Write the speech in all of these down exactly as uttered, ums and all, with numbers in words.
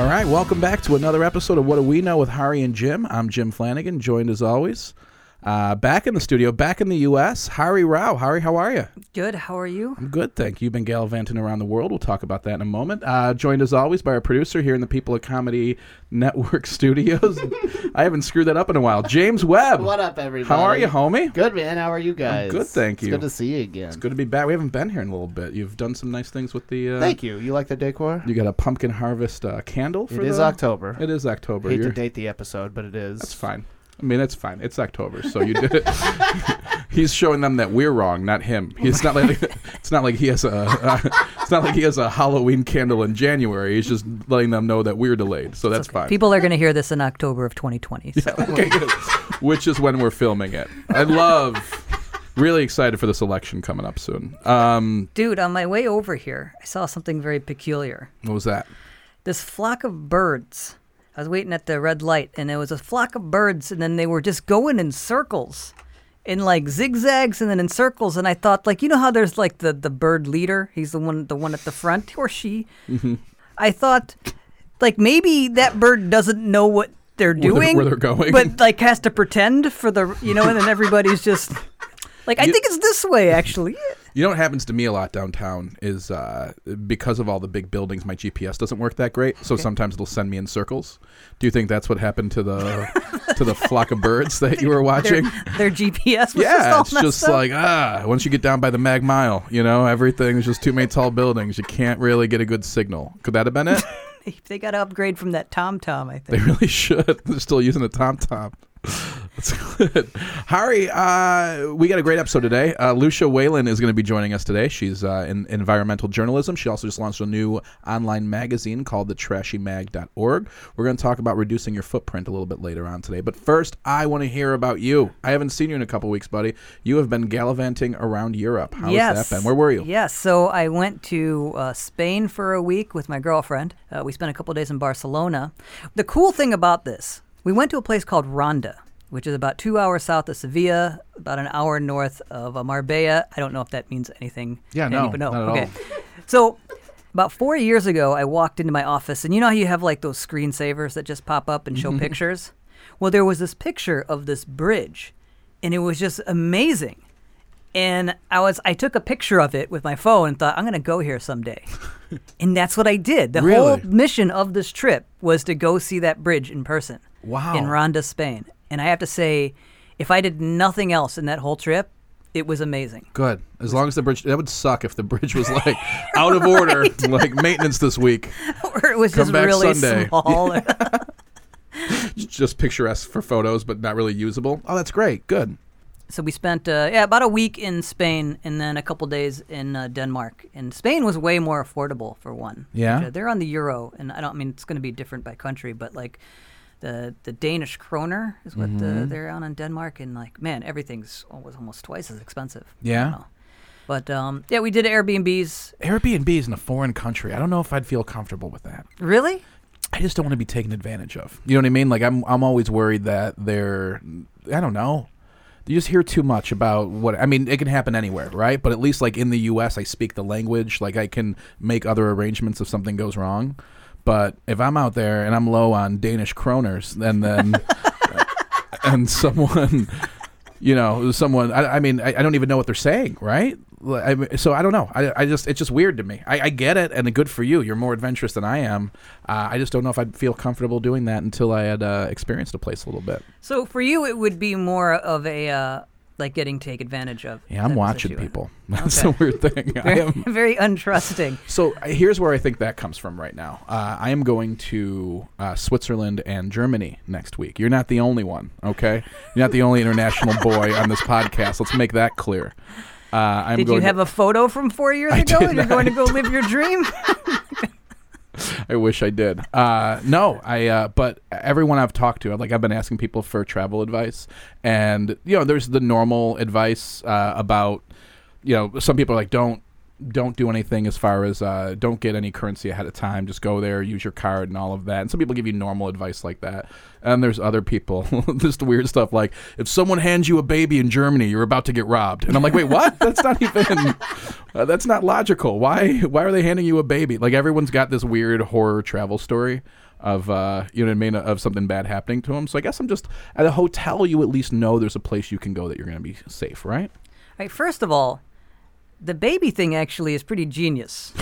All right, welcome back to another episode of What Do We Know with Hari and Jim. I'm Jim Flanagan, joined as always. Uh, back in the studio, back in the U S, Hari Rao. Hari, how are you? Good, how are you? I'm good, thank you. You've been gallivanting around the world. We'll talk about that in a moment. Uh, joined as always by our producer here in the People of Comedy Network Studios. I haven't screwed that up in a while. James Webb. What up, everybody? How are you, homie? Good, man. How are you guys? I'm good, thank you. It's good to see you again. It's good to be back. We haven't been here in a little bit. You've done some nice things with the... Uh, thank you. You like the decor? You got a pumpkin harvest uh, candle for It is the... October. It is October. I hate You're... to date the episode, but it is. That's fine. I mean, that's fine. It's October, so you did it. He's showing them that we're wrong, not him. It's not like it's not like he has a uh, it's not like he has a Halloween candle in January. He's just letting them know that we're delayed, so that's okay. Fine. People are going to hear this in October of twenty twenty, so. Yeah, okay, good. Which is when we're filming it. I love. Really excited for this election coming up soon. Um, Dude, on my way over here, I saw something very peculiar. What was that? This flock of birds. I was waiting at the red light, and there was a flock of birds, and then they were just going in circles, in like zigzags, and then in circles. And I thought, like, you know how there's like the, the bird leader, he's the one the one at the front, or she. Mm-hmm. I thought, like, maybe that bird doesn't know what they're doing, where they're, where they're going, but like has to pretend for the, you know, and then everybody's just like, I you, think it's this way actually. You know what happens to me a lot downtown is uh, because of all the big buildings, my G P S doesn't work that great, so okay. Sometimes it'll send me in circles. Do you think that's what happened to the to the flock of birds that you were watching? Their, their G P S was yeah, just all it's messed just up. Like ah, once you get down by the Mag Mile, you know, everything's just too many tall buildings. You can't really get a good signal. Could that have been it? They got to upgrade from that TomTom, I think. They really should. They're still using the TomTom. That's good. Hari, uh, we got a great episode today. Uh, Lucia Whalen is going to be joining us today. She's uh, in environmental journalism. She also just launched a new online magazine called the trashy mag dot org. We're going to talk about reducing your footprint a little bit later on today. But first, I want to hear about you. I haven't seen you in a couple weeks, buddy. You have been gallivanting around Europe. How yes. has that been? Where were you? Yes. So I went to uh, Spain for a week with my girlfriend. Uh, we spent a couple days in Barcelona. The cool thing about this, we went to a place called Ronda, which is about two hours south of Sevilla, about an hour north of Marbella. I don't know if that means anything. Yeah, no, but no. Not at okay. all. So about four years ago, I walked into my office, and you know how you have like those screensavers that just pop up and show mm-hmm. pictures? Well, there was this picture of this bridge, and it was just amazing. And I was I took a picture of it with my phone and thought, I'm going to go here someday. And that's what I did. The really? whole mission of this trip was to go see that bridge in person. Wow. In Ronda, Spain. And I have to say, if I did nothing else in that whole trip, it was amazing. Good. As long as the bridge, that would suck if the bridge was like out of right. order, like maintenance this week. Or it was Come just back really Sunday. Small. Yeah. Just picturesque for photos, but not really usable. Oh, that's great. Good. So we spent uh, yeah about a week in Spain and then a couple days in uh, Denmark. And Spain was way more affordable for one. Yeah. Which, uh, they're on the euro, and I don't I mean it's going to be different by country, but like the the Danish kroner is what mm-hmm. the, they're on in Denmark, and like man, everything's almost, almost twice as expensive. Yeah. But um, yeah, we did Airbnbs. Airbnbs in a foreign country. I don't know if I'd feel comfortable with that. Really? I just don't want to be taken advantage of. You know what I mean? Like I'm I'm always worried that they're I don't know. You just hear too much about what, I mean, it can happen anywhere, right? But at least like in the U S, I speak the language. Like I can make other arrangements if something goes wrong. But if I'm out there and I'm low on Danish kroners and then, and someone, you know, someone, I, I mean, I, I don't even know what they're saying, right? I, so I don't know. I, I just, it's just weird to me. I, I get it. And good for you. You're more adventurous than I am. Uh, I just don't know if I'd feel comfortable doing that until I had uh, experienced a place a little bit. So for you, it would be more of a, uh, like getting taken advantage of. Yeah, I'm watching people. Okay. That's a weird thing. Very, I am, very untrusting. So uh, here's where I think that comes from right now. Uh, I am going to uh, Switzerland and Germany next week. You're not the only one, okay? You're not the only international boy on this podcast. Let's make that clear. Uh, I'm did going you have to, a photo from four years ago and you're going to go live your dream? I wish I did. Uh, no, I. Uh, but everyone I've talked to, like I've been asking people for travel advice, and you know, there's the normal advice uh, about, you know, some people are like, don't don't do anything as far as uh, don't get any currency ahead of time. Just go there, use your card, and all of that. And some people give you normal advice like that. And there's other people, just weird stuff like, if someone hands you a baby in Germany, you're about to get robbed. And I'm like, wait, what? That's not even, uh, that's not logical. Why Why are they handing you a baby? Like, everyone's got this weird horror travel story. of uh, you know what I mean, of something bad happening to them. So I guess I'm just at a hotel. You at least know there's a place you can go that you're going to be safe, right? All right. First of all, the baby thing actually is pretty genius.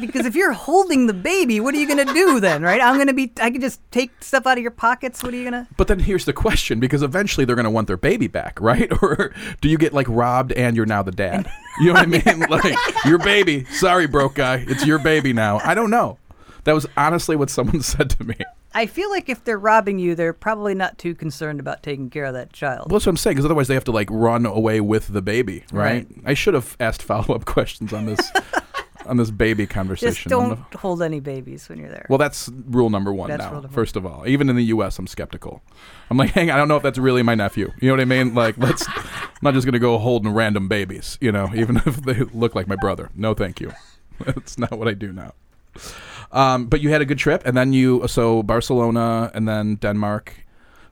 Because if you're holding the baby, what are you going to do then, right? I'm going to be, I can just take stuff out of your pockets. What are you going to? But then here's the question, because eventually they're going to want their baby back, right? Or do you get like robbed and you're now the dad? You know what I mean? Like, your baby. Sorry, broke guy. It's your baby now. I don't know. That was honestly what someone said to me. I feel like if they're robbing you, they're probably not too concerned about taking care of that child. Well, that's what I'm saying, because otherwise they have to like run away with the baby, right? right. I should have asked follow-up questions on this. On this baby conversation. Just don't hold any babies when you're there. Well, that's rule number one that's now, first of all. Even in the U S, I'm skeptical. I'm like, hang on, I don't know if that's really my nephew. You know what I mean? Like, let's, I'm not just going to go holding random babies, you know, even if they look like my brother. No, thank you. That's not what I do now. Um, but you had a good trip, and then you, so Barcelona, and then Denmark.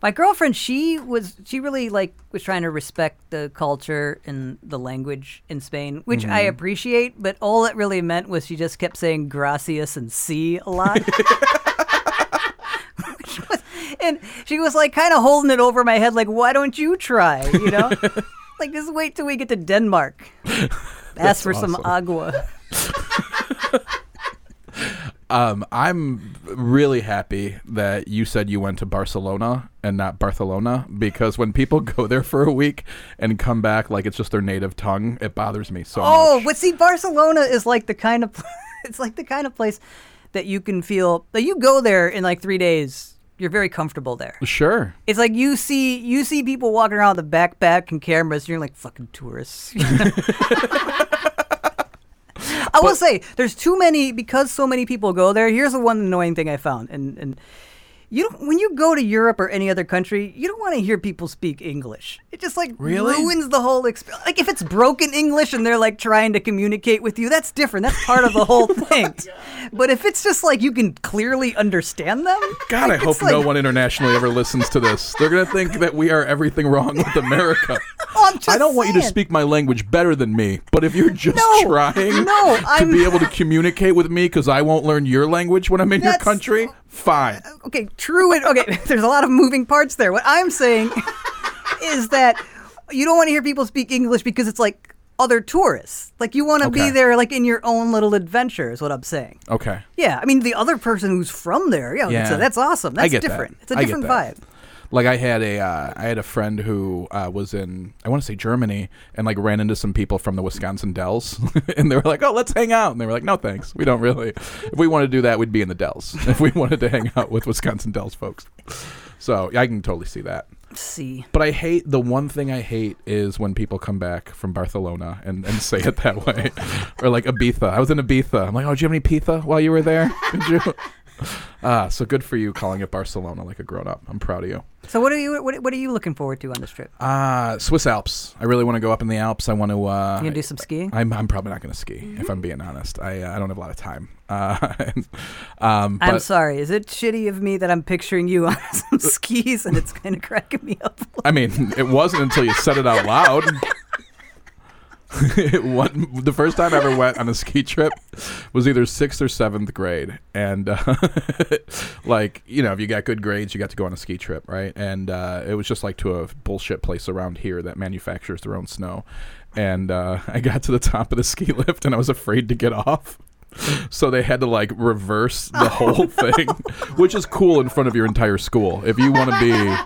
My girlfriend, she was, she really like was trying to respect the culture and the language in Spain, which mm-hmm. I appreciate, but all it really meant was she just kept saying gracias and sí a lot. was, and she was like kind of holding it over my head, like, why don't you try, you know? Like, just wait till we get to Denmark. Ask for awesome. some agua. Um, I'm really happy that you said you went to Barcelona and not Barcelona, because when people go there for a week and come back like it's just their native tongue, it bothers me so oh, much. Oh, but see, Barcelona is like the kind of it's like the kind of place that you can feel that you go there in like three days. You're very comfortable there. Sure. It's like you see you see people walking around with a backpack and cameras, and you're like, fucking tourists. I will say, there's too many, because so many people go there. Here's the one annoying thing I found. And, and you don't, when you go to Europe or any other country, you don't want to hear people speak English. It just, like, really? ruins the whole experience. Like, if it's broken English and they're, like, trying to communicate with you, that's different. That's part of the whole thing. But if it's just, like, you can clearly understand them. God, like, I hope like... no one internationally ever listens to this. They're going to think that we are everything wrong with America. Oh, I'm just I don't saying. want you to speak my language better than me, but if you're just no, trying no, to I'm... be able to communicate with me because I won't learn your language when I'm in that's... your country, fine. Okay, true. And, okay, there's a lot of moving parts there. What I'm saying is that you don't want to hear people speak English because it's like other tourists. Like, you want to okay. be there like in your own little adventure is what I'm saying. Okay. Yeah, I mean, the other person who's from there, yeah, yeah. So that's awesome. That's I get different. That. It's a different vibe. Like, I had a uh, I had a friend who uh, was in, I want to say Germany, and like ran into some people from the Wisconsin Dells, and they were like, oh, let's hang out. And they were like, no, thanks. We don't really. If we wanted to do that, we'd be in the Dells. If we wanted to hang out with Wisconsin Dells folks. So I can totally see that. See. But I hate, the one thing I hate is when people come back from Barcelona and, and say it that way. Or like Ibiza. I was in Ibiza. I'm like, oh, did you have any pizza while you were there? Did you? Ah, so good for you calling it Barcelona like a grown-up. I'm proud of you. So what are you what, what are you looking forward to on this trip? Uh, Swiss Alps. I really want to go up in the Alps. I want to... Uh, you going to do some skiing? I, I'm, I'm probably not going to ski, mm-hmm. if I'm being honest. I uh, I don't have a lot of time. Uh, and, um, but, I'm sorry. Is it shitty of me that I'm picturing you on some skis and it's kind of cracking me up? I mean, it wasn't until you said it out loud. One, the first time I ever went on a ski trip was either sixth or seventh grade, and uh, like, you know, if you got good grades, you got to go on a ski trip, right? And uh, it was just like to a bullshit place around here that manufactures their own snow, and uh, I got to the top of the ski lift and I was afraid to get off. So they had to like reverse the whole thing, which is cool in front of your entire school if you want to be.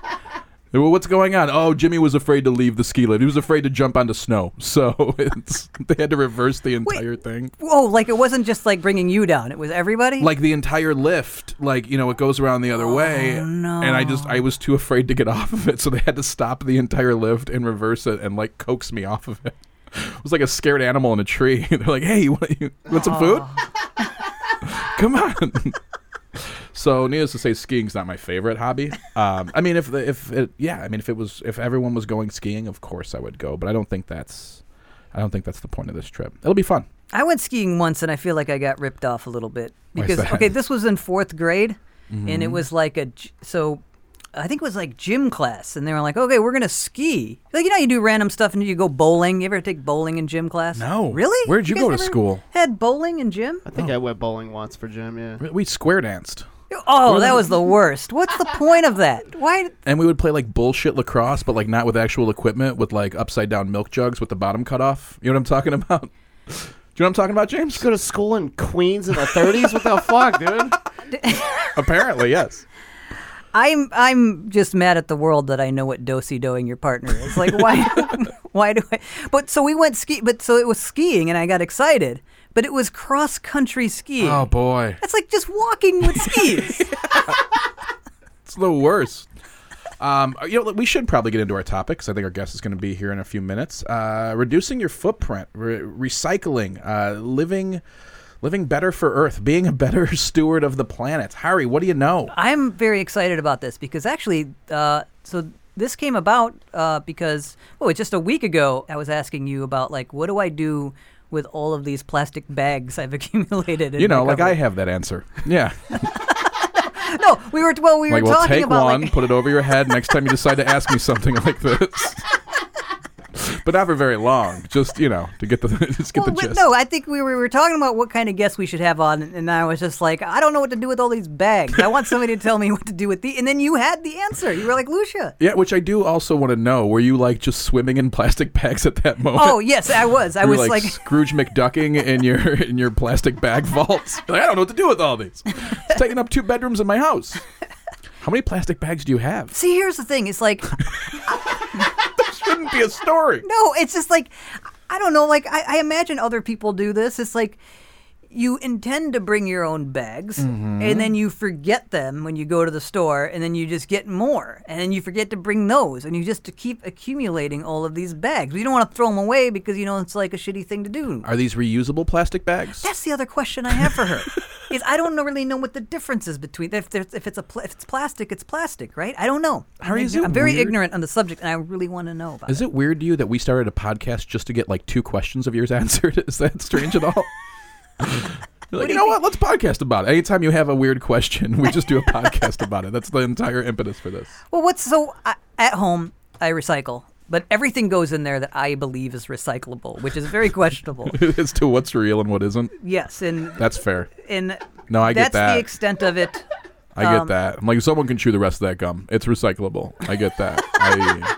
What's going on? Oh, Jimmy was afraid to leave the ski lift. He was afraid to jump onto snow. So it's, they had to reverse the entire Wait, thing. Whoa, like it wasn't just like bringing you down. It was everybody? Like the entire lift. Like, you know, it goes around the other oh, way. No. And I just, I was too afraid to get off of it. So they had to stop the entire lift and reverse it and like coax me off of it. It was like a scared animal in a tree. They're like, hey, you want, you want some food? Come on. So, needless to say, skiing's not my favorite hobby. Um, I mean, if if it, yeah, I mean, if it was, if everyone was going skiing, of course I would go. But I don't think that's, I don't think that's the point of this trip. It'll be fun. I went skiing once, and I feel like I got ripped off a little bit because okay, this was in fourth grade, mm-hmm. and it was like a so. I think it was like gym class, and they were like, okay, we're going to ski. Like, you know, you do random stuff and you go bowling. You ever take bowling in gym class? No. Really? Where'd you, you go to school? Had bowling in gym? I think oh. I went bowling once for gym, yeah. We square danced. Oh, that was the worst. What's the point of that? Why? And we would play like bullshit lacrosse, but like not with actual equipment, with like upside down milk jugs with the bottom cut off. You know what I'm talking about? Do you know what I'm talking about, James? Just go to school in Queens in the thirties? What the fuck, dude? Apparently, yes. I'm I'm just mad at the world that I know what do-si-doing your partner is. Like, why why do I? But so we went ski, but so it was skiing and I got excited. But it was cross-country skiing. Oh, boy. That's like just walking with skis. It's the worst. Um, you know, we should probably get into our topics. I think our guest is going to be here in a few minutes. Uh, reducing your footprint, re- recycling, uh, living... Living better for Earth, being a better steward of the planet. Hari, what do you know? I'm very excited about this because actually, uh, so this came about uh, because, oh, it's just a week ago I was asking you about, like, what do I do with all of these plastic bags I've accumulated? You know, like I have that answer. Yeah. No, we were, well, we like, were well, talking about, like. Take one, put it over your head next time you decide to ask me something like this. But not for very long, just, you know, to get the just get well, the gist. No, I think we were, we were talking about what kind of guests we should have on, and I was just like, I don't know what to do with all these bags. I want somebody to tell me what to do with these. And then you had the answer. You were like, Lucia. Yeah, which I do also want to know. Were you, like, just swimming in plastic bags at that moment? Oh, yes, I was. I you was were, like, like Scrooge McDucking in your in your plastic bag vaults. Like, I don't know what to do with all these. It's taking up two bedrooms in my house. How many plastic bags do you have? See, here's the thing. It's like... Shouldn't be a story. No, it's just like, I don't know, like, I, I imagine other people do this. It's like, you intend to bring your own bags, mm-hmm. and then you forget them when you go to the store, and then you just get more, and then you forget to bring those, and you just to keep accumulating all of these bags. You don't want to throw them away because, you know, it's like a shitty thing to do. Are these reusable plastic bags? That's the other question I have for her. Is I don't really know what the difference is between if there's, if it's a pl- if it's plastic, it's plastic, right? I don't know. How I'm, ign- I'm very weird? ignorant on the subject, and I really want to know about. Is it. Is it weird to you that we started a podcast just to get like two questions of yours answered? Is that strange at all? Like, you know what? Let's podcast about it. Anytime you have a weird question, we just do a podcast about it. That's the entire impetus for this. Well, what's so I, at home, I recycle, but everything goes in there that I believe is recyclable, which is very questionable as to what's real and what isn't. Yes, and that's fair. And no, I get that. That's the extent of it. I um, get that. I'm like, someone can chew the rest of that gum. It's recyclable. I get that. I.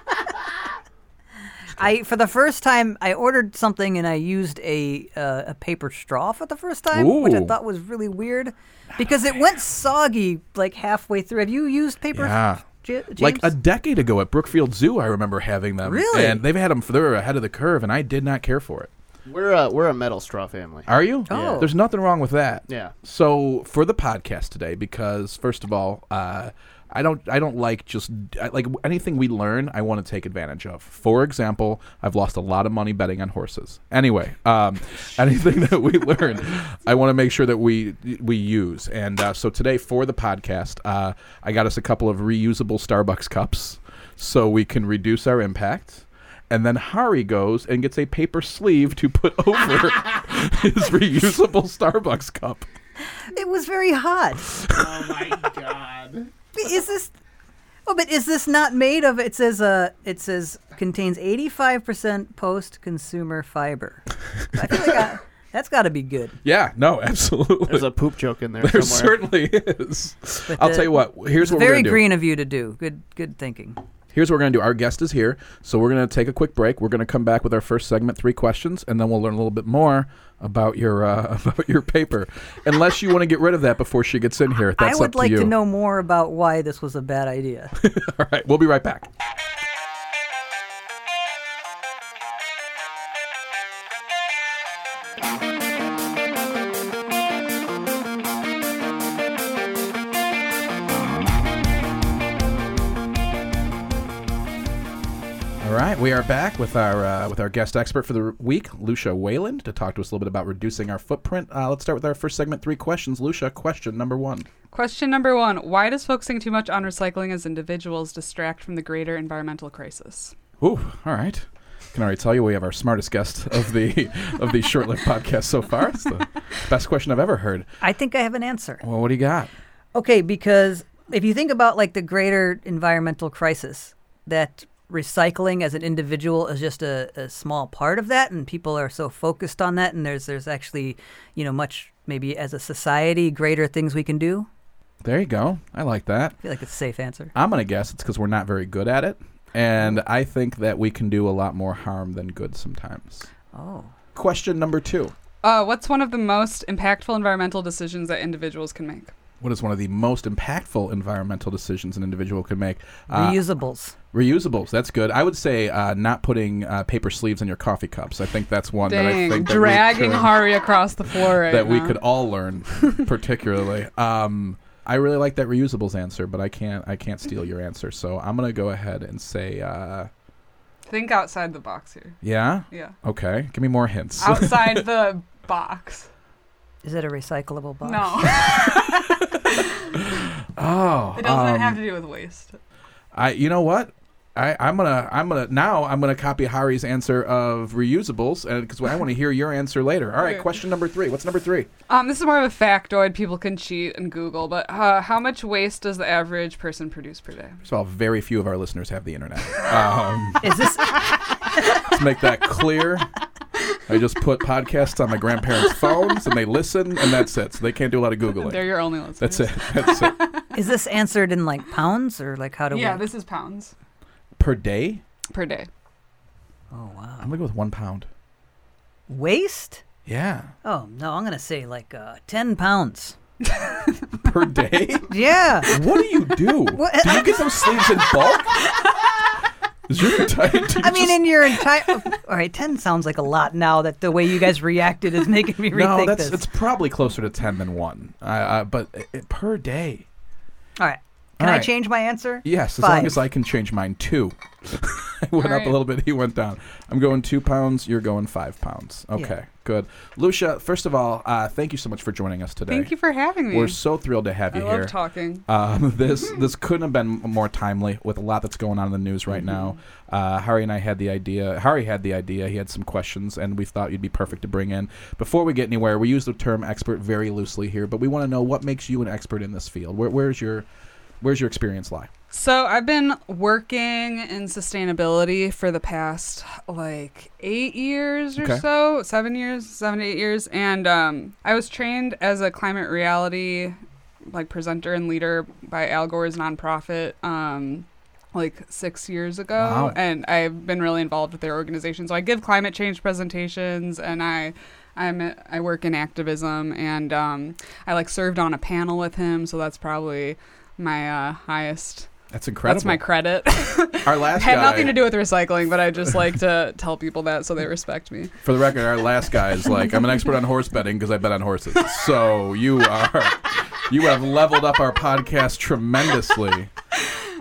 I for the first time, I ordered something and I used a uh, a paper straw for the first time, Ooh. which I thought was really weird because it went soggy like halfway through. Have you used paper? Yeah. J- James? Like a decade ago at Brookfield Zoo, I remember having them. Really? And they've had them, they were ahead of the curve, and I did not care for it. We're a, we're a metal straw family. Are you? Oh. There's nothing wrong with that. Yeah. So for the podcast today, because first of all, uh, I don't I don't like just like anything we learn, I want to take advantage of. For example, I've lost a lot of money betting on horses. Anyway, um, anything that we learn, I want to make sure that we we use. And uh, so today for the podcast, uh, I got us a couple of reusable Starbucks cups so we can reduce our impact. And then Hari goes and gets a paper sleeve to put over his reusable Starbucks cup. It was very hot. Oh, my God. Is this? Oh, but is this not made of? It says. Uh, it says contains eighty-five percent post-consumer fiber. I feel like I, that's got to be good. Yeah. No. Absolutely. There's a poop joke in there. There somewhere. Certainly is. But I'll the, tell you what. Here's what we're gonna do. Very green of you to do. Good. Good thinking. Here's what we're going to do. Our guest is here, so we're going to take a quick break. We're going to come back with our first segment, three questions, and then we'll learn a little bit more about your uh, about your paper. Unless you want to get rid of that before she gets in here. That's I would up to like you. to know more about why this was a bad idea. All right. We'll be right back. All right, we are back with our uh, with our guest expert for the week, Lucia Whalen, to talk to us a little bit about reducing our footprint. Uh, let's start with our first segment, three questions. Lucia, question number one. Question number one, why does focusing too much on recycling as individuals distract from the greater environmental crisis? Ooh, all right. I can already tell you we have our smartest guest of the of the short-lived podcast so far. It's the best question I've ever heard. I think I have an answer. Well, what do you got? Okay, because if you think about like the greater environmental crisis that recycling as an individual is just a, a small part of that, and people are so focused on that, and there's there's actually, you know, much maybe as a society greater things we can do. There you go. I like that. I feel like it's a safe answer. I'm going to guess it's because we're not very good at it. And I think that we can do a lot more harm than good sometimes. Oh. Question number two. Uh, what's one of the most impactful environmental decisions that individuals can make? What is one of the most impactful environmental decisions an individual can make? Uh, reusables. Reusables. That's good. I would say uh, not putting uh, paper sleeves in your coffee cups. I think that's one Dang, that I think dragging that could, Hari across the floor right that now. We could all learn, particularly. Um, I really like that reusables answer, but I can't. I can't steal your answer, so I'm gonna go ahead and say. Uh, Think outside the box here. Yeah? Yeah. Okay. Give me more hints. Outside the box. Is it a recyclable box? No. oh. It doesn't um, have to do with waste. I. You know what? I, I'm gonna. I'm gonna. Now I'm gonna copy Hari's answer of reusables, and because I want to hear your answer later. All right. Okay. Question number three. What's number three? Um. This is more of a factoid. People can cheat and Google, but uh, how much waste does the average person produce per day? First of all, very few of our listeners have the internet. Um, is this? Let's make that clear. I just put podcasts on my grandparents' phones, and they listen, and that's it. So they can't do a lot of Googling. They're your only listeners. That's it. That's it. Is this answered in like pounds or like how do we? Yeah, this is pounds. Per day? Per day. Oh, wow. I'm going to go with one pound. Waste? Yeah. Oh, no, I'm going to say like uh, ten pounds. Per day? Yeah. What do you do? What? Do you get those sleeves in bulk? Is your entire I mean, just... in your entire... All right, ten sounds like a lot now that the way you guys reacted is making me rethink no, that's, this. No, it's probably closer to ten than one, uh, uh, but uh, per day. All right. Can right. I change my answer? Yes, as Five. long as I can change mine, too. I went right. up a little bit. He went down. I'm going two pounds. You're going five pounds. Okay, yeah. Good. Lucia, first of all, uh, thank you so much for joining us today. Thank you for having me. We're so thrilled to have you I here. I love talking. Um, this this couldn't have been more timely with a lot that's going on in the news right mm-hmm. now. Uh, Hari and I had the idea. Hari had the idea. He had some questions, and we thought you'd be perfect to bring in. Before we get anywhere, we use the term expert very loosely here, but we want to know what makes you an expert in this field. Where, where's your... Where's your experience lie? So I've been working in sustainability for the past like eight years or okay. so, seven years, seven to eight years. And um, I was trained as a climate reality like presenter and leader by Al Gore's nonprofit um, like six years ago. Wow. And I've been really involved with their organization. So I give climate change presentations and I... I'm, I work in activism and um, I like served on a panel with him. So that's probably my uh, highest. That's incredible. That's my credit. Our last had guy. Had nothing to do with recycling, but I just like to tell people that so they respect me. For the record, our last guy is like, I'm an expert on horse betting because I bet on horses. So you are, you have leveled up our podcast tremendously.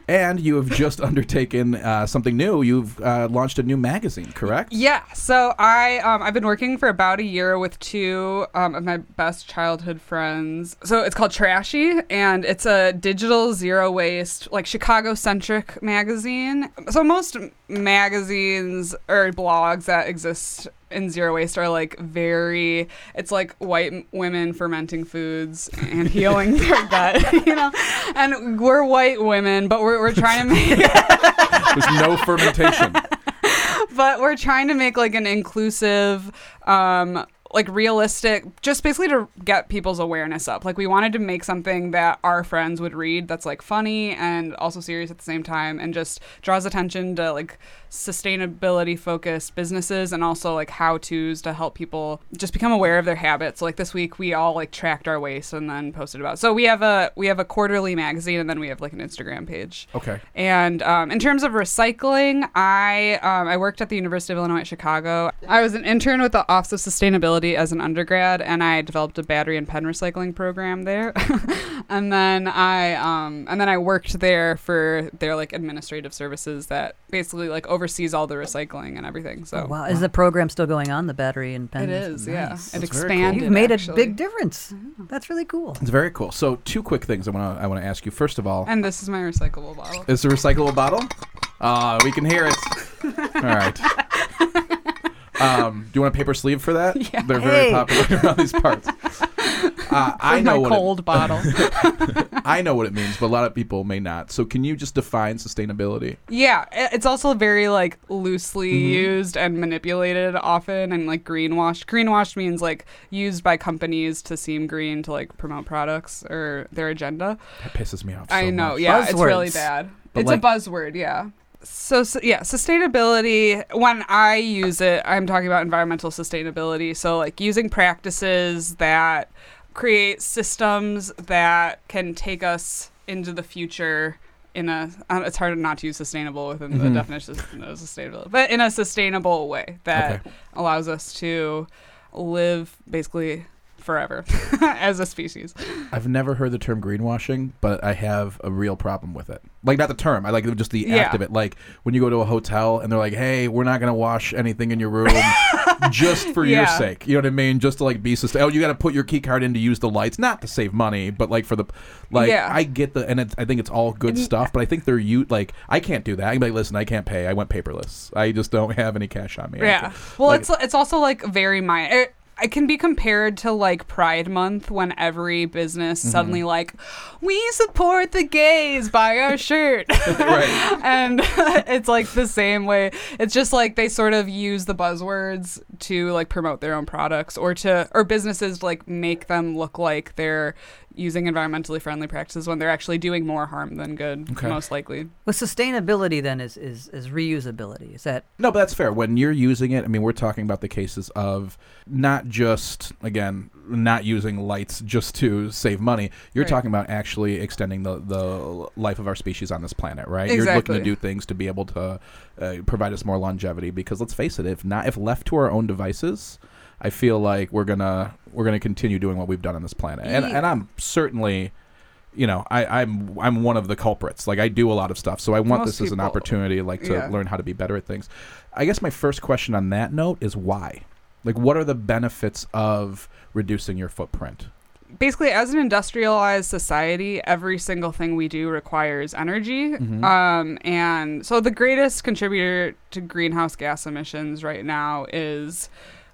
And you have just undertaken uh, something new. You've uh, launched a new magazine, correct? Yeah. So I, um, I've been working for about a year with two um, of my best childhood friends. So it's called Trashy, and it's a digital zero waste, like Chicago-centric magazine. So most magazines or blogs that exist in zero waste are like very, it's like white m- women fermenting foods and healing their gut, you know? And we're white women, but we're we're trying to make... There's no fermentation. But we're trying to make like an inclusive, um, like realistic, just basically to get people's awareness up. Like we wanted to make something that our friends would read that's like funny and also serious at the same time and just draws attention to like sustainability focused businesses and also like how to's to help people just become aware of their habits. Like this week we all like tracked our waste and then posted about it. So we have a we have a quarterly magazine and then we have like an Instagram page. Okay. And um, in terms of recycling, I um, I worked at the University of Illinois at Chicago. I was an intern with the Office of Sustainability as an undergrad, and I developed a battery and pen recycling program there. and then I um, and then I worked there for their like administrative services that basically like oversees all the recycling and everything. So oh, wow, is the program still going on? The battery and pen. It is, nice. Yeah. It That's expanded. Cool. You've made actually. a big difference. That's really cool. It's very cool. So two quick things I want to I want to ask you. First of all, and this is my recyclable bottle. It's a recyclable bottle. Uh, we can hear it. All right. Um, do you want a paper sleeve for that? Yeah. They're very hey. popular around these parts. uh, I know my what cold it, bottle. I know what it means, but a lot of people may not. So can you just define sustainability? Yeah, it's also very like loosely mm-hmm. used and manipulated often, and like greenwashed. Greenwashed means like used by companies to seem green to like promote products or their agenda. That pisses me off. So I know. Much. Yeah, buzzwords. It's really bad. But it's like, a buzzword. Yeah. So, so, yeah, sustainability, when I use it, I'm talking about environmental sustainability. So, like, using practices that create systems that can take us into the future in a, um, it's hard not to use sustainable within mm-hmm. the definition of sustainability, but in a sustainable way that okay. allows us to live basically forever as a species. I've never heard the term greenwashing, but I have a real problem with it. Like, not the term, I like just the yeah. act of it. Like when you go to a hotel and they're like, hey, we're not going to wash anything in your room just for yeah. your sake, you know what I mean, just to like be sustainable. Oh, you got to put your key card in to use the lights, not to save money, but like for the like yeah. I get the, and it's, I think it's all good and, stuff, but I think they're you like I can't do that. I can be like, listen, I can't pay, I went paperless, I just don't have any cash on me. Yeah, well, like, it's it's also like very minor. It can be compared to like Pride Month when every business mm-hmm. suddenly like, we support the gays, buy our shirt. Right. And it's like the same way. It's just like they sort of use the buzzwords to like promote their own products or to or businesses to, like make them look like they're using environmentally friendly practices when they're actually doing more harm than good, okay. most likely. Well, sustainability then is, is is reusability. Is that no? But that's fair. When you're using it, I mean, we're talking about the cases of not just again not using lights just to save money. You're right. talking about actually extending the the life of our species on this planet, right? Exactly. You're looking to do things to be able to uh, provide us more longevity. Because let's face it, if not, if left to our own devices, I feel like we're gonna we're gonna continue doing what we've done on this planet, and and I'm certainly, you know, I, I'm I'm one of the culprits. Like I do a lot of stuff, so I want Most this people, as an opportunity, like to yeah. learn how to be better at things. I guess my first question on that note is why? Like, what are the benefits of reducing your footprint? Basically, as an industrialized society, every single thing we do requires energy. Mm-hmm. Um, and so the greatest contributor to greenhouse gas emissions right now is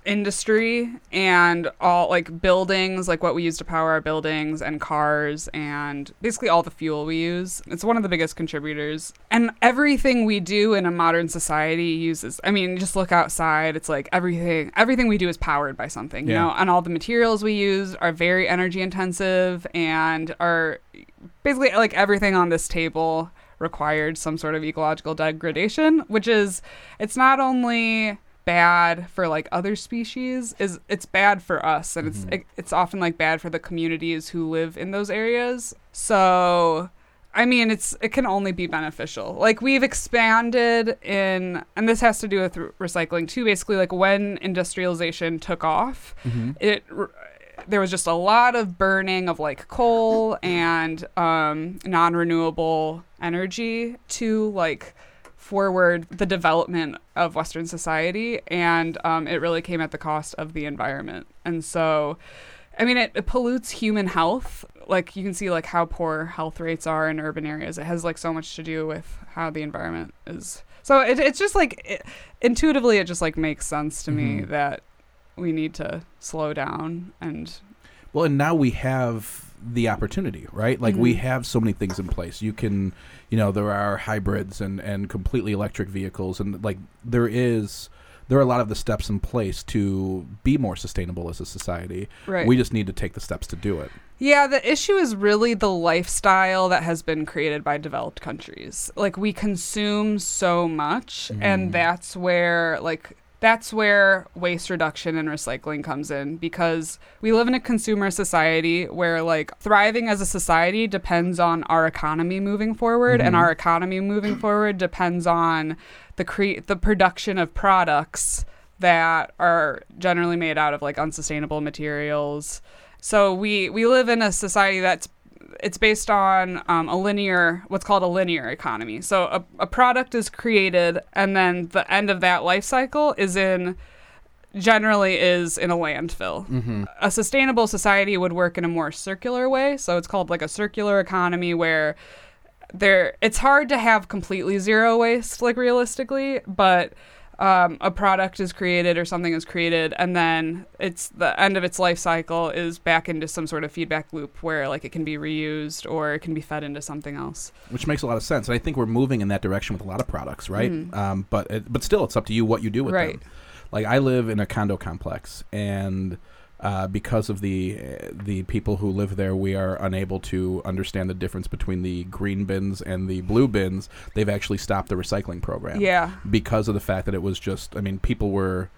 industry and all like buildings, like what we use to power our buildings and cars and basically all the fuel we use. It's one of the biggest contributors, and everything we do in a modern society uses, I mean, just look outside, it's like everything everything we do is powered by something, you yeah. know, and all the materials we use are very energy intensive and are basically like everything on this table required some sort of ecological degradation, which is, it's not only bad for like other species, is it's bad for us, and mm-hmm. it's it, it's often like bad for the communities who live in those areas. So I mean, it's it can only be beneficial. Like we've expanded in, and this has to do with recycling too, basically like when industrialization took off, mm-hmm. it there was just a lot of burning of like coal and um non-renewable energy to like forward the development of Western society, and um, it really came at the cost of the environment. And so, I mean, it, it pollutes human health. Like you can see like how poor health rates are in urban areas. It has like so much to do with how the environment is. So it, it's just like it, intuitively, it just like makes sense to mm-hmm. me that we need to slow down. And well, and now we have the opportunity, right? Like mm-hmm. we have so many things in place. You can, you know, there are hybrids and, and completely electric vehicles, and like there is, there are a lot of the steps in place to be more sustainable as a society. Right. We just need to take the steps to do it. Yeah, the issue is really the lifestyle that has been created by developed countries. Like we consume so much mm. and that's where like That's where waste reduction and recycling comes in, because we live in a consumer society where like thriving as a society depends on our economy moving forward, mm-hmm. and our economy moving forward depends on the cre- the production of products that are generally made out of like unsustainable materials. So we, we live in a society that's it's based on um, a linear, what's called a linear economy. So a, a product is created, and then the end of that life cycle is in, generally is in a landfill. Mm-hmm. A sustainable society would work in a more circular way. So it's called like a circular economy, where there, it's hard to have completely zero waste, like realistically, but um, a product is created or something is created, and then it's the end of its life cycle is back into some sort of feedback loop where like it can be reused or it can be fed into something else. Which makes a lot of sense. And I think we're moving in that direction with a lot of products, right? Mm. Um, but it, but still, it's up to you what you do with right. them. Like I live in a condo complex, and uh, because of the uh, the people who live there, we are unable to understand the difference between the green bins and the blue bins. They've actually stopped the recycling program. Yeah. Because of the fact that it was just, I mean, people were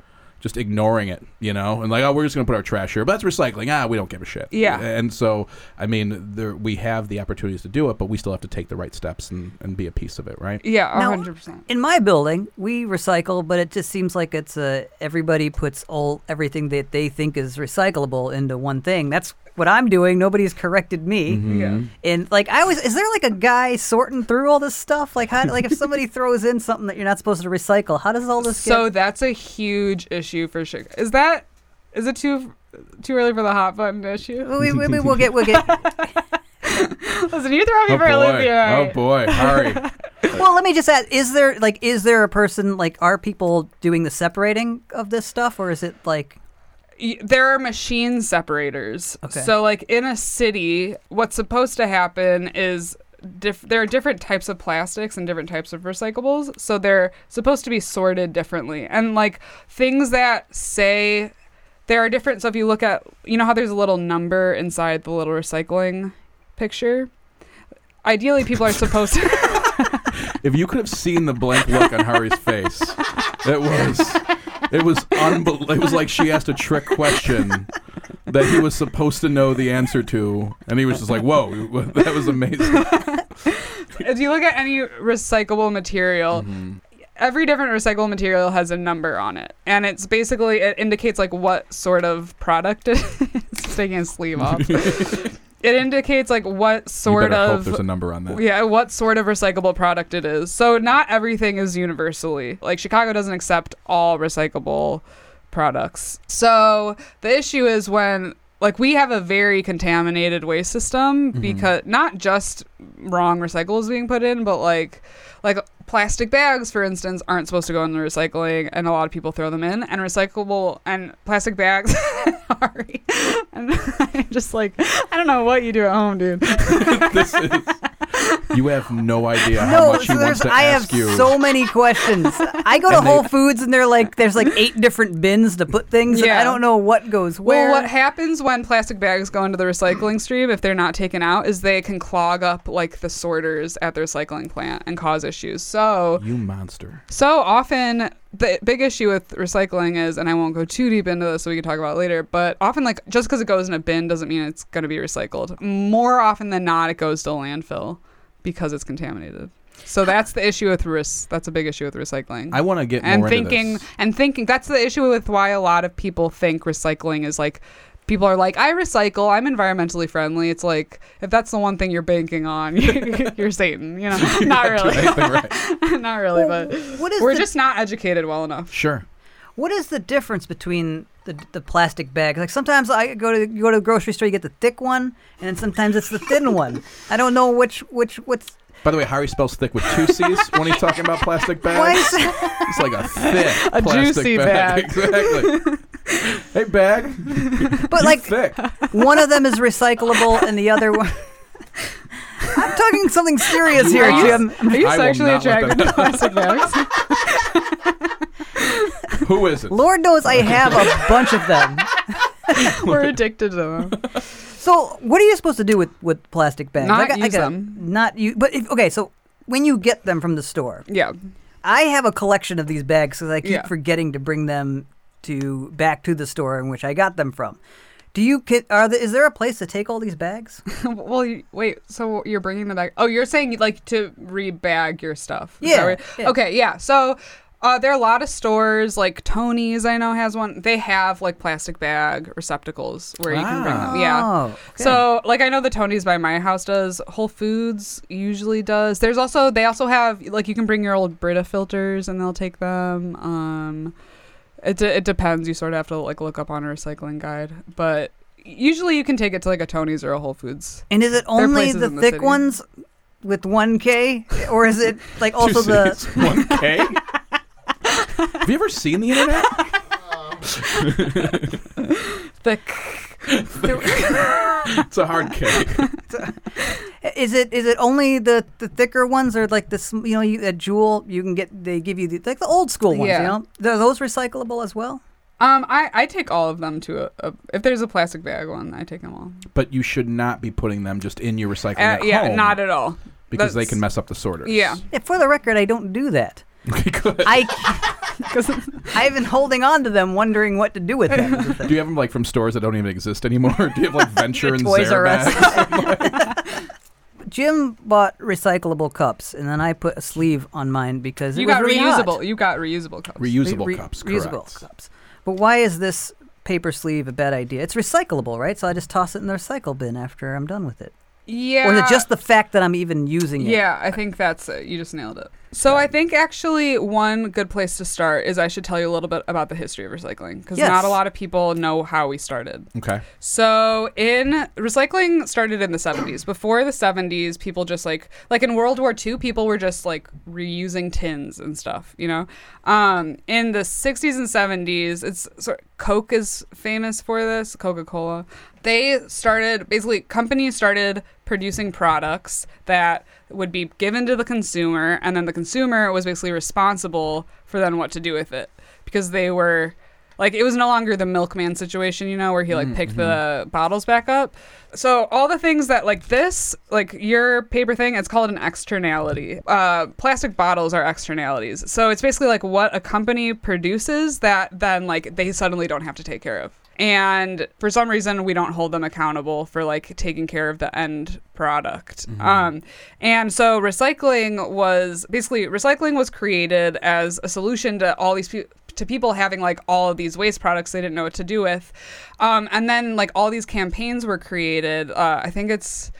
just ignoring it, you know, and like, oh, we're just going to put our trash here, but that's recycling. Ah, we don't give a shit. Yeah. And so, I mean, there, we have the opportunities to do it, but we still have to take the right steps and, and be a piece of it, right? Yeah, one hundred percent. Now, in my building, we recycle, but it just seems like it's a, everybody puts all everything that they think is recyclable into one thing. That's what I'm doing. Nobody's corrected me. Mm-hmm. Yeah. And like, I was, is there like a guy sorting through all this stuff? Like, how, like if somebody throws in something that you're not supposed to recycle, how does all this so get? So that's a huge issue for sure. Is that, is it too, too early for the hot button issue? We, we, we, we'll get, we'll get. Listen, you throw me oh for boy. Olivia. Right? Oh boy. Hurry. Well, let me just add, is there like, is there a person, like, are people doing the separating of this stuff, or is it like? There are machine separators. Okay. So like in a city, what's supposed to happen is diff- there are different types of plastics and different types of recyclables. So they're supposed to be sorted differently. And like things that say there are different. So if you look at, you know how there's a little number inside the little recycling picture? Ideally, people are supposed to. If you could have seen the blank look on Hari's face, it was... It was unbel- It was like she asked a trick question that he was supposed to know the answer to, and he was just like, "Whoa, that was amazing." If you look at any recyclable material, mm-hmm. every different recyclable material has a number on it, and it's basically it indicates like what sort of product it is. It's taking his sleeve off. It indicates like what sort you better of hope there's a number on that. Yeah, what sort of recyclable product it is. So not everything is universally. Like Chicago doesn't accept all recyclable products. So the issue is when like we have a very contaminated waste system mm-hmm. because not just wrong recyclables being put in, but like like plastic bags, for instance, aren't supposed to go in the recycling, and a lot of people throw them in. And recyclable and plastic bags, sorry, and I'm just like, I don't know what you do at home, dude. This is, you have no idea how no, much so he wants to I ask you. I have so many questions. I go to and Whole they, Foods, and they're like, there's like eight different bins to put things. Yeah. And I don't know what goes where. Well, what happens when plastic bags go into the recycling stream if they're not taken out is they can clog up like the sorters at the recycling plant and cause issues. So. So, you monster. So often the big issue with recycling is, and I won't go too deep into this so we can talk about it later, but often like just because it goes in a bin doesn't mean it's going to be recycled. More often than not, it goes to landfill because it's contaminated. So that's the issue with res- that's a big issue with recycling. I want to get and more thinking, into this. And thinking that's the issue with why a lot of people think recycling is like people are like, I recycle, I'm environmentally friendly. It's like, if that's the one thing you're banking on, you're Satan, you know? Not really. Right. Not really, but what is we're the, just not educated well enough. Sure. What is the difference between the the plastic bags? Like sometimes I go to you go to the grocery store, you get the thick one, and then sometimes it's the thin one. I don't know which, which, what's... By the way, Hari spells thick with two C's when he's talking about plastic bags. It's like a thick a plastic juicy bag. Exactly. Hey, bag. But like thick. One of them is recyclable and the other one... I'm talking something serious here, Jim. Are you sexually attracted to plastic bags? Who is it? Lord knows I have a bunch of them. We're addicted to them. So what are you supposed to do with, with plastic bags? Not I got, use I got, them. Not use, but if, okay, so when you get them from the store. Yeah. I have a collection of these bags because I keep yeah. forgetting to bring them to back to the store in which I got them from. Do you are there, is there a place to take all these bags? Well, you, wait. So you're bringing them back? Oh, you're saying like to rebag your stuff? Yeah, right? yeah. Okay. Yeah. So uh, there are a lot of stores like Tony's. I know has one. They have like plastic bag receptacles where wow. you can bring them. Yeah. Okay. So like I know the Tony's by my house does. Whole Foods usually does. There's also they also have like you can bring your old Brita filters and they'll take them. Um, It d- it depends. You sort of have to like look up on a recycling guide, but usually you can take it to like a Tony's or a Whole Foods. And is it only the thick the ones with one K, or is it like also the one K? Have you ever seen the internet? Thick. It's a hard cake. Is it? Is it only the, the thicker ones, or like this? You know, you, at Jewel, you can get. They give you the, like the old school ones. Yeah. You know, are those recyclable as well? Um, I, I take all of them to a, a if there's a plastic bag one, I take them all. But you should not be putting them just in your recycling uh, at yeah, home. Yeah, not at all. Because That's, they can mess up the sorters. Yeah. yeah. For the record, I don't do that. Good. I I've been holding on to them, wondering what to do with them. Do you have them like from stores that don't even exist anymore? Do you have like Venture and Zara bags? Jim bought recyclable cups, and then I put a sleeve on mine because you it got was really reusable. Hot. You got reusable cups. Reusable Re- cups, correct. Reusable cups. But why is this paper sleeve a bad idea? It's recyclable, right? So I just toss it in the recycle bin after I'm done with it. Yeah. Or is it just the fact that I'm even using it? Yeah, I think that's it. You just nailed it. So yeah. I think actually one good place to start is I should tell you a little bit about the history of recycling, because yes. not a lot of people know how we started. Okay. So in recycling started in the seventies. Before the seventies, people just like, like in World War Two, people were just like reusing tins and stuff, you know? Um, in the sixties and seventies, it's so Coke is famous for this, Coca-Cola. They started, basically companies started producing products that would be given to the consumer, and then the consumer was basically responsible for then what to do with it, because they were like, it was no longer the milkman situation, you know, where he like mm-hmm. picked the bottles back up. So all the things that like this, like your paper thing, it's called an externality. Uh, plastic bottles are externalities. So it's basically like what a company produces that then like they suddenly don't have to take care of. And for some reason, we don't hold them accountable for like taking care of the end product. Mm-hmm. Um, and so recycling was basically recycling was created as a solution to all these pe- to people having like all of these waste products they didn't know what to do with. Um, and then like all these campaigns were created. Uh, I think it's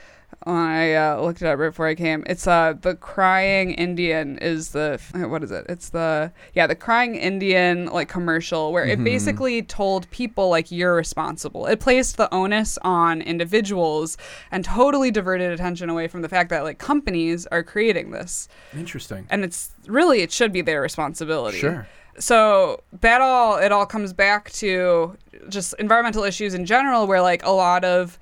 I uh, looked it up right before I came. It's uh, the Crying Indian is the what is it? It's the yeah the Crying Indian like commercial where mm-hmm. it basically told people like you're responsible. It placed the onus on individuals and totally diverted attention away from the fact that like companies are creating this. Interesting. And it's really it should be their responsibility. Sure. So that all it all comes back to just environmental issues in general, where like a lot of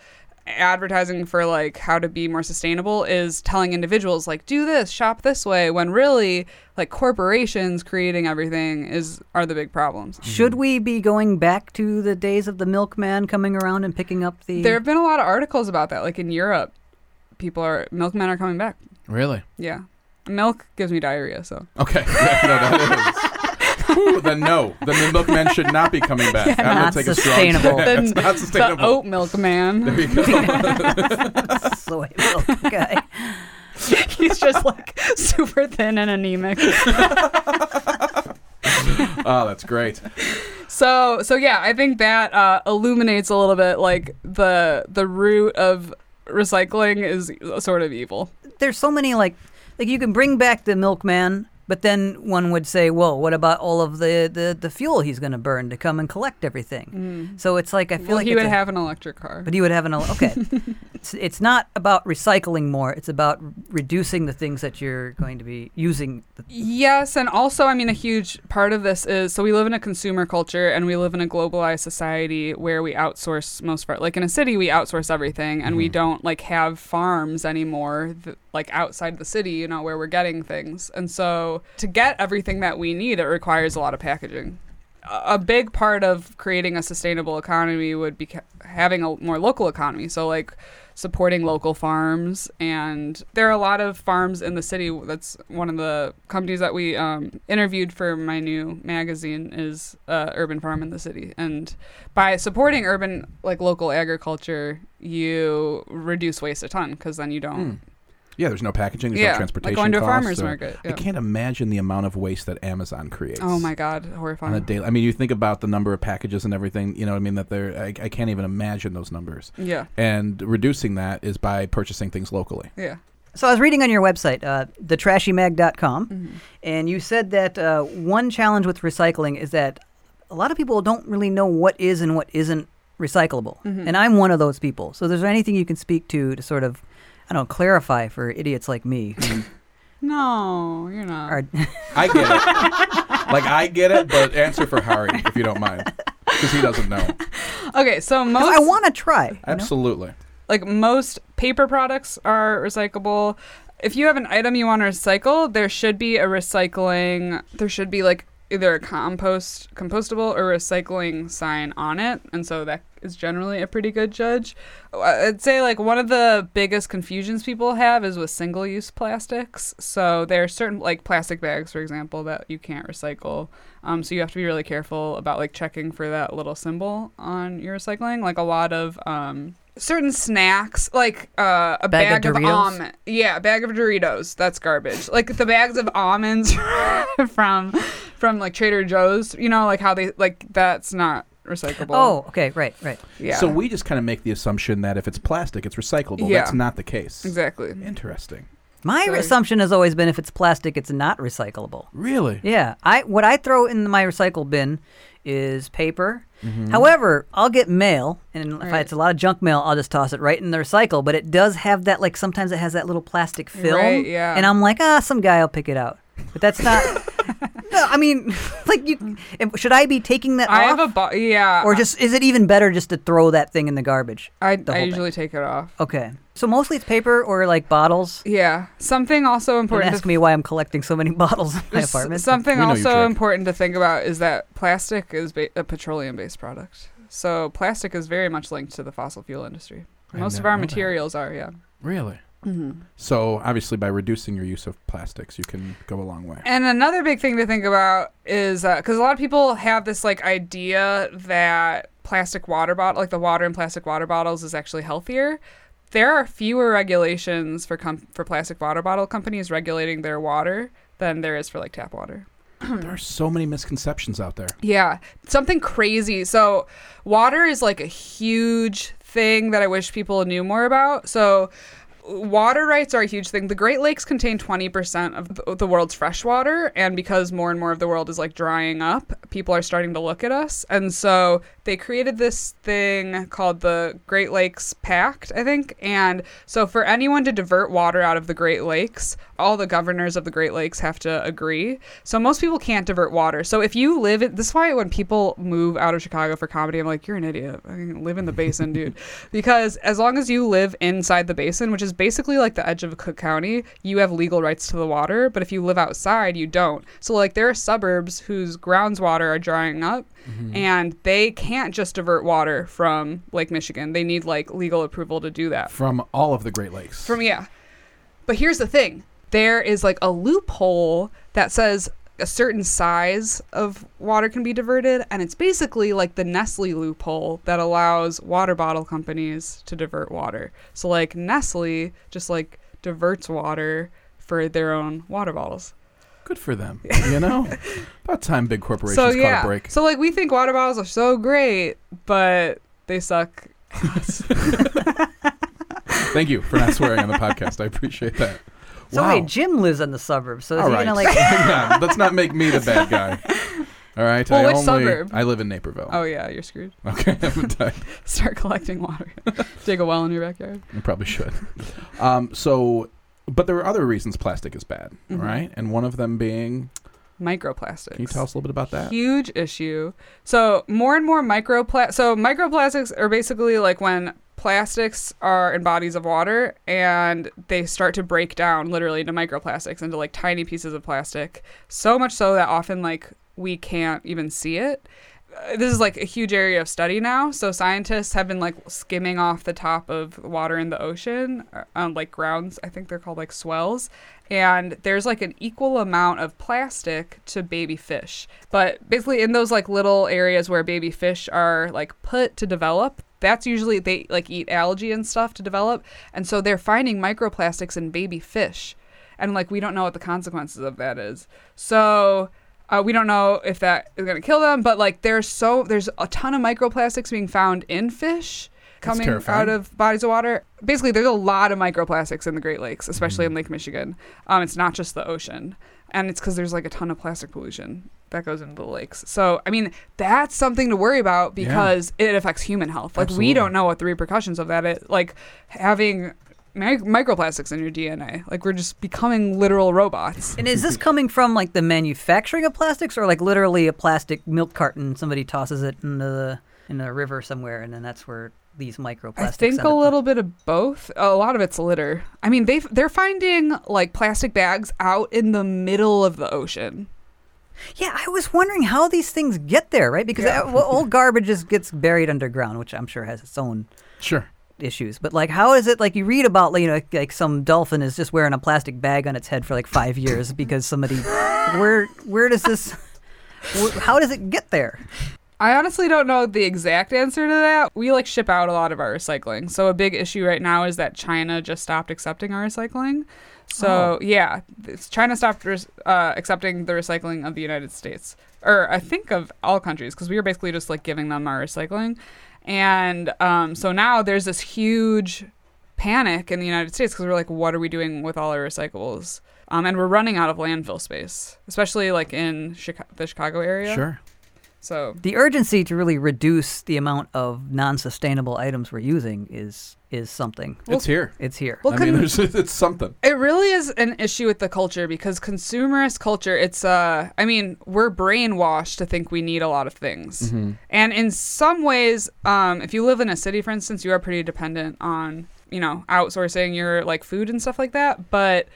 advertising for like how to be more sustainable is telling individuals like do this, shop this way, when really like corporations creating everything is are the big problems. Mm-hmm. Should we be going back to the days of the milkman coming around and picking up the There have been a lot of articles about that, like in Europe. People are milkmen are coming back. Really? Yeah. Milk gives me diarrhea, so. Okay. No, no, that is Ooh, then no, then the milkman should not be coming back. Yeah, I'm not take sustainable. A strong the, not sustainable. The oat milkman. There you go. Soy milk guy. He's just like super thin and anemic. Oh, that's great. So, so yeah, I think that uh, illuminates a little bit like the the root of recycling is sort of evil. There's so many like like you can bring back the milkman. But then one would say, "Whoa, what about all of the, the, the fuel he's going to burn to come and collect everything?" Mm. So it's like I feel well, like he would a, have an electric car. But he would have an okay. it's, it's not about recycling more; it's about reducing the things that you're going to be using. The, the yes, and also, I mean, a huge part of this is so we live in a consumer culture, and we live in a globalized society where we outsource most of our. Like in a city, we outsource everything, and mm-hmm. we don't like have farms anymore, that, like outside the city, you know, where we're getting things, and so. To get everything that we need, it requires a lot of packaging. A big part of creating a sustainable economy would be having a more local economy. So like supporting local farms. And there are a lot of farms in the city. That's one of the companies that we um, interviewed for my new magazine is uh, Urban Farm in the City. And by supporting urban, like local agriculture, you reduce waste a ton because then you don't... Mm. Yeah, there's no packaging, there's yeah, no transportation costs. Yeah, like going to a farmer's market. Yeah. I can't imagine the amount of waste that Amazon creates. Oh my God, horrifying. On a daily, I mean, you think about the number of packages and everything, you know what I mean, that they're, I, I can't even imagine those numbers. Yeah. And reducing that is by purchasing things locally. Yeah. So I was reading on your website, uh, the trashy mag dot com, mm-hmm. and you said that uh, one challenge with recycling is that a lot of people don't really know what is and what isn't recyclable. Mm-hmm. And I'm one of those people. So is there anything you can speak to to sort of I don't clarify for idiots like me who No, you're not. Or... I get it. Like, I get it, but answer for Hari, if you don't mind. Because he doesn't know. Okay, so most... I want to try. Absolutely. You know? Like, most paper products are recyclable. If you have an item you want to recycle, there should be a recycling... There should be, like, either a compost, compostable or recycling sign on it. And so that is generally a pretty good judge. I'd say, like, one of the biggest confusions people have is with single-use plastics. So there are certain, like, plastic bags, for example, that you can't recycle. Um, so you have to be really careful about, like, checking for that little symbol on your recycling. Like, a lot of... Um, certain snacks, like uh, a bag, bag of, of almonds. Yeah, a bag of Doritos. That's garbage. Like the bags of almonds from from like Trader Joe's, you know, like how they, like that's not recyclable. Oh, okay, right, right. Yeah. So we just kind of make the assumption that if it's plastic, it's recyclable. Yeah. That's not the case. Exactly. Interesting. My Sorry. assumption has always been if it's plastic, it's not recyclable. Really? Yeah. I What I throw in my recycle bin is paper. Mm-hmm. However, I'll get mail, and right. if it's a lot of junk mail, I'll just toss it right in the recycle. But it does have that, like, sometimes it has that little plastic film. Right, yeah. And I'm like, ah, some guy will pick it out. But that's not... No, I mean, like, you, should I be taking that I off? I have a... Bo- yeah. Or just, is it even better just to throw that thing in the garbage? I, the I usually thing? take it off. Okay. So mostly it's paper or, like, bottles? Yeah. Something also important... Don't ask to th- me why I'm collecting so many bottles in my apartment. S- something also important to think about is that plastic is ba- a petroleum-based product. So plastic is very much linked to the fossil fuel industry. I Most of our materials that. are, yeah. Really? Mm-hmm. So obviously by reducing your use of plastics, you can go a long way. And another big thing to think about is uh, 'cause a lot of people have this like idea that plastic water bottle, like the water in plastic water bottles is actually healthier. There are fewer regulations for com- for plastic water bottle companies regulating their water than there is for like tap water. There are so many misconceptions out there. Yeah. Something crazy. So water is like a huge thing that I wish people knew more about. So water rights are a huge thing. The Great Lakes contain twenty percent of the world's fresh water, and because more and more of the world is like drying up, people are starting to look at us. And so they created this thing called the Great Lakes Pact, I think. And so for anyone to divert water out of the Great Lakes, all the governors of the Great Lakes have to agree. So most people can't divert water. So if you live in, this is why when people move out of Chicago for comedy, I'm like, you're an idiot. I mean, live in the basin, dude. Because as long as you live inside the basin, which is basically like the edge of Cook County, you have legal rights to the water, but if you live outside, you don't. So like there are suburbs whose grounds water are drying up, mm-hmm. and they can't just divert water from Lake Michigan. They need like legal approval to do that. From all of the Great Lakes. From yeah. But here's the thing. There is like a loophole that says a certain size of water can be diverted, and it's basically like the Nestle loophole that allows water bottle companies to divert water. So like Nestle just like diverts water for their own water bottles. Good for them, you know? About time big corporations so, yeah. caught a break. So like we think water bottles are so great, but they suck. Thank you for not swearing on the podcast. I appreciate that. So wow. wait, Jim lives in the suburbs, so is All he right. gonna like? Yeah, let's not make me the bad guy. All right, well, I which only suburb? I live in Naperville. Oh yeah, you're screwed. Okay, I'm done. Start collecting water. Dig a well in your backyard. You probably should. Um, so, but there are other reasons plastic is bad, mm-hmm. right? And one of them being microplastics. Can you tell us a little bit about that? Huge issue. So more and more micropla- So microplastics are basically like when plastics are in bodies of water and they start to break down literally into microplastics, into like tiny pieces of plastic, so much so that often like we can't even see it. Uh, this is like a huge area of study now. So scientists have been like skimming off the top of water in the ocean on um, like grounds, I think they're called like swells. And there's like an equal amount of plastic to baby fish. But basically in those like little areas where baby fish are like put to develop, that's usually they like eat algae and stuff to develop. And so they're finding microplastics in baby fish. And like, we don't know what the consequences of that is. So uh, we don't know if that is going to kill them, but like there's so there's a ton of microplastics being found in fish coming out of bodies of water. Basically, there's a lot of microplastics in the Great Lakes, especially mm-hmm. in Lake Michigan. Um, it's not just the ocean. And it's because there's like a ton of plastic pollution that goes into the lakes. So, I mean, that's something to worry about because yeah. it affects human health. Like, Absolutely. we don't know what the repercussions of that is. Like, having mi- microplastics in your D N A. Like, we're just becoming literal robots. And is this coming from, like, the manufacturing of plastics, or, like, literally a plastic milk carton, somebody tosses it into the, in the river somewhere, and then that's where these microplastics I think a little bit of both. A lot of it's litter. I mean, they they're finding, like, plastic bags out in the middle of the ocean. Yeah, I was wondering how these things get there, right? Because yeah. old garbage just gets buried underground, which I'm sure has its own sure issues. But, like, how is it, like, you read about, you know, like, some dolphin is just wearing a plastic bag on its head for, like, five years because somebody, where where does this, how does it get there? I honestly don't know the exact answer to that. We, like, ship out a lot of our recycling. So a big issue right now is that China just stopped accepting our recycling. So, oh. yeah, China stopped uh, accepting the recycling of the United States, or I think of all countries, because we were basically just, like, giving them our recycling. And um, so now there's this huge panic in the United States because we're like, what are we doing with all our recyclables? Um, and we're running out of landfill space, especially, like, in Chica- the Chicago area. Sure. So the urgency to really reduce the amount of non-sustainable items we're using is is something. Well, it's here. It's here. Well, I con- mean, there's, it's something. It really is an issue with the culture, because consumerist culture, it's, uh, I mean, we're brainwashed to think we need a lot of things. Mm-hmm. And in some ways, um, if you live in a city, for instance, you are pretty dependent on, you know, outsourcing your, like, food and stuff like that. But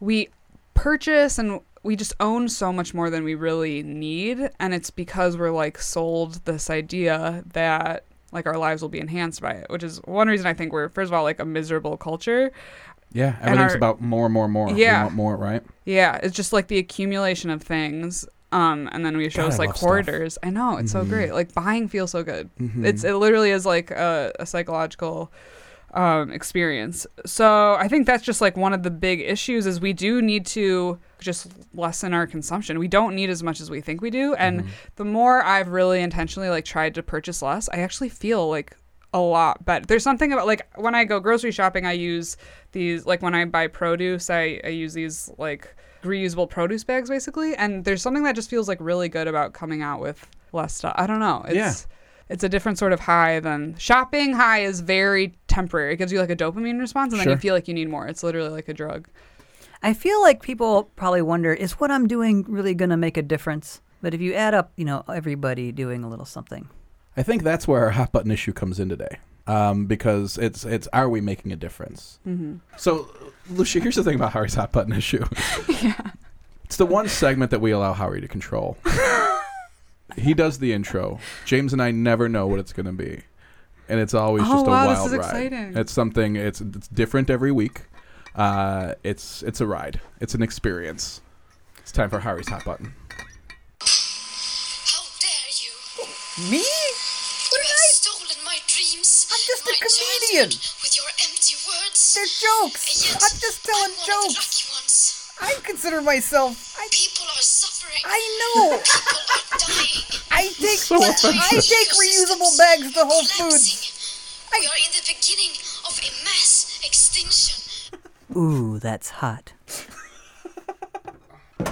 we purchase and we just own so much more than we really need, and it's because we're, like, sold this idea that, like, our lives will be enhanced by it, which is one reason I think we're, first of all, like, a miserable culture. Yeah, everything's our, about more, more, more. Yeah. We want more, right? Yeah, it's just, like, the accumulation of things, um, and then we show God, us, like, hoarders. Stuff. I know, it's mm-hmm. so great. Like, buying feels so good. Mm-hmm. It's It literally is, like, a, a psychological... Um, experience. So I think that's just, like, one of the big issues is we do need to just lessen our consumption. We don't need as much as we think we do. And mm-hmm. the more I've really intentionally, like, tried to purchase less, I actually feel, like, a lot better. There's something about, like, when I go grocery shopping, I use these, like, when I buy produce, I, I use these, like, reusable produce bags, basically. And there's something that just feels, like, really good about coming out with less stuff. I don't know. It's, yeah. It's a different sort of high than shopping. High is very temporary. It gives you, like, a dopamine response, and sure. then you feel like you need more. It's literally like a drug. I feel like people probably wonder, is what I'm doing really going to make a difference? But if you add up, you know, everybody doing a little something. I think that's where our hot button issue comes in today, um, because it's, it's are we making a difference? Mm-hmm. So, Lucia, here's the thing about Hari's hot button issue. yeah. It's the one segment that we allow Hari to control. He does the intro. James and I never know what it's going to be. And it's always oh, just a wow, wild this is ride. Exciting. It's something, it's, it's different every week. Uh, it's it's a ride. It's an experience. It's time for Hari's Hot Button. How dare you? Oh, me? What you have I? Stolen my dreams. I'm just a comedian. With your empty words. They're jokes. Yet, I'm just telling I'm jokes. I consider myself... I, People are suffering. I know. People are dying. I take so I take reusable bags to Whole Foods. We I, are in the beginning of a mass extinction. Ooh, that's hot.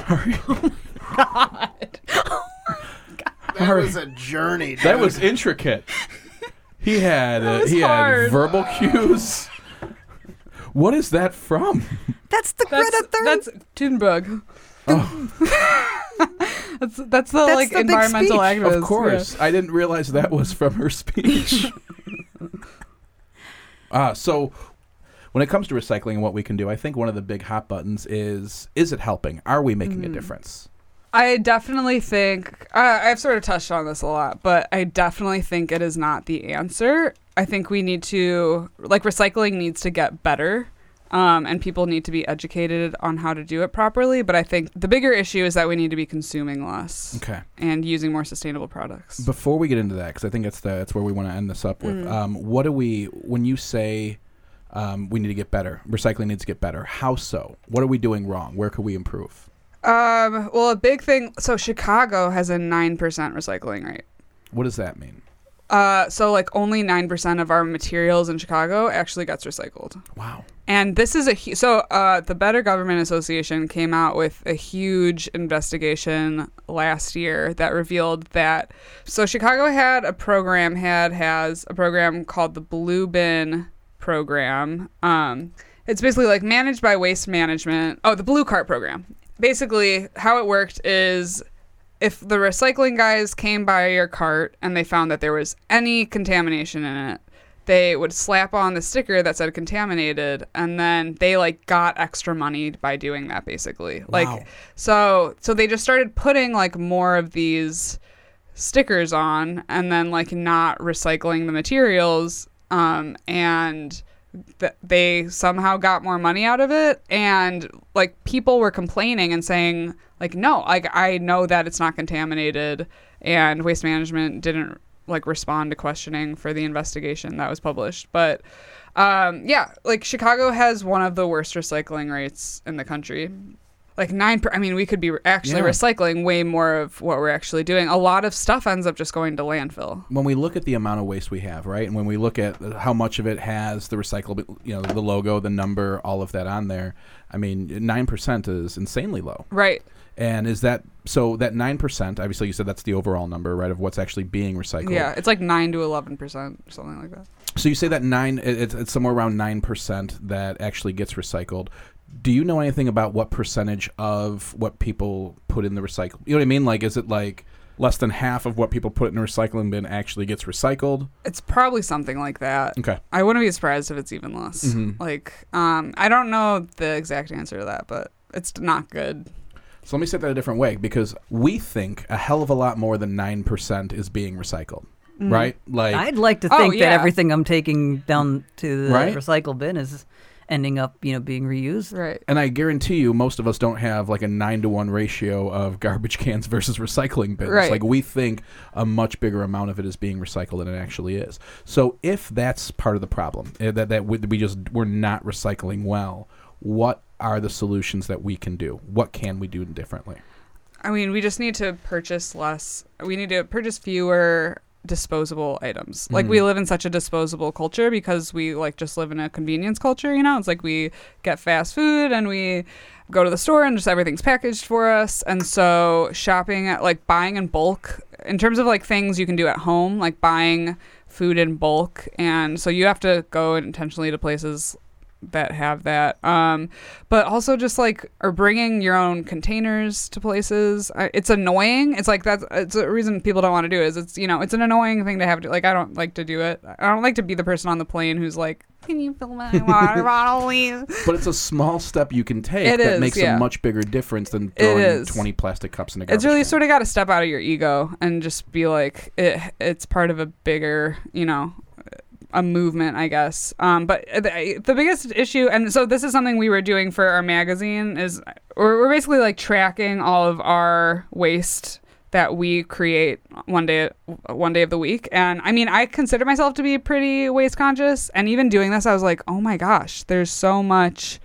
Hurry! Oh my God. Oh my God. That Hurry. was a journey. Dude. That was intricate. He had uh, he hard. had verbal cues. What is that from? That's the that's, Greta Thunberg. That's Thunberg. Oh. that's that's the that's like the environmental activist. Of course, yeah. I didn't realize that was from her speech. uh, so, when it comes to recycling and what we can do, I think one of the big hot buttons is: is it helping? Are we making mm. a difference? I definitely think uh, I've sort of touched on this a lot, but I definitely think it is not the answer. I think we need to, like, recycling needs to get better. Um, and people need to be educated on how to do it properly. But I think the bigger issue is that we need to be consuming less okay. and using more sustainable products. Before we get into that, because I think that's the, that's where we want to end this up with. Mm. Um, what do we, when you say um, we need to get better, recycling needs to get better, how so? What are we doing wrong? Where could we improve? Um, well, a big thing. So Chicago has a nine percent recycling rate. What does that mean? Uh, so, like, only nine percent of our materials in Chicago actually gets recycled. Wow. And this is a... So, uh, the Better Government Association came out with a huge investigation last year that revealed that... So, Chicago had a program, had, has a program called the Blue Bin program. Um, it's basically like managed by Waste Management. Oh, the Blue Cart program. Basically, how it worked is if the recycling guys came by your cart and they found that there was any contamination in it, they would slap on the sticker that said contaminated, and then they like got extra money by doing that, basically. Wow. Like, so, so they just started putting like more of these stickers on and then like not recycling the materials. Um, and th- they somehow got more money out of it. And like people were complaining and saying like, no, like I know that it's not contaminated, and Waste Management didn't like respond to questioning for the investigation that was published. But um yeah, like Chicago has one of the worst recycling rates in the country. Like nine per- I mean, we could be actually yeah. recycling way more of what we're actually doing. A lot of stuff ends up just going to landfill. When we look at the amount of waste we have, right? And when we look at how much of it has the recyclable, you know, the logo, the number, all of that on there, I mean, nine percent is insanely low. Right. And is that, so that nine percent, obviously you said that's the overall number, right, of what's actually being recycled. Yeah, it's like nine to eleven percent or something like that. So you say that nine, it's, it's somewhere around nine percent that actually gets recycled. Do you know anything about what percentage of what people put in the recycle? You know what I mean? Like, is it like less than half of what people put in a recycling bin actually gets recycled? It's probably something like that. Okay. I wouldn't be surprised if it's even less. Mm-hmm. Like, um, I don't know the exact answer to that, but it's not good. So let me say that a different way, because we think a hell of a lot more than nine percent is being recycled, mm. right? Like I'd like to think oh, yeah. that everything I'm taking down to the right? recycle bin is ending up, you know, being reused. Right. And I guarantee you most of us don't have like a nine to one ratio of garbage cans versus recycling bins. Right. Like we think a much bigger amount of it is being recycled than it actually is. So if that's part of the problem, that that we just we're not recycling well, what are the solutions that we can do? What can we do differently? I mean, we just need to purchase less. We need to purchase fewer disposable items. Mm-hmm. Like we live in such a disposable culture because we like just live in a convenience culture, you know? It's like we get fast food and we go to the store and just everything's packaged for us. And so shopping at like buying in bulk in terms of like things you can do at home, like buying food in bulk. And so you have to go intentionally to places that have that, um but also just like or bringing your own containers to places. I, it's annoying. It's like that's it's a reason people don't want to do it, is it's, you know, it's an annoying thing to have to, like, I don't like to do it. I don't like to be the person on the plane who's like, can you fill my water bottle, please? But it's a small step you can take it that is, makes yeah. a much bigger difference than throwing twenty plastic cups in a garbage It's really can. Sort of got to step out of your ego and just be like, it, it's part of a bigger, you know, a movement, I guess. Um, but the, the biggest issue, and so this is something we were doing for our magazine, is we're, we're basically like tracking all of our waste that we create one day, one day of the week. And I mean, I consider myself to be pretty waste conscious. And even doing this, I was like, oh my gosh, there's so much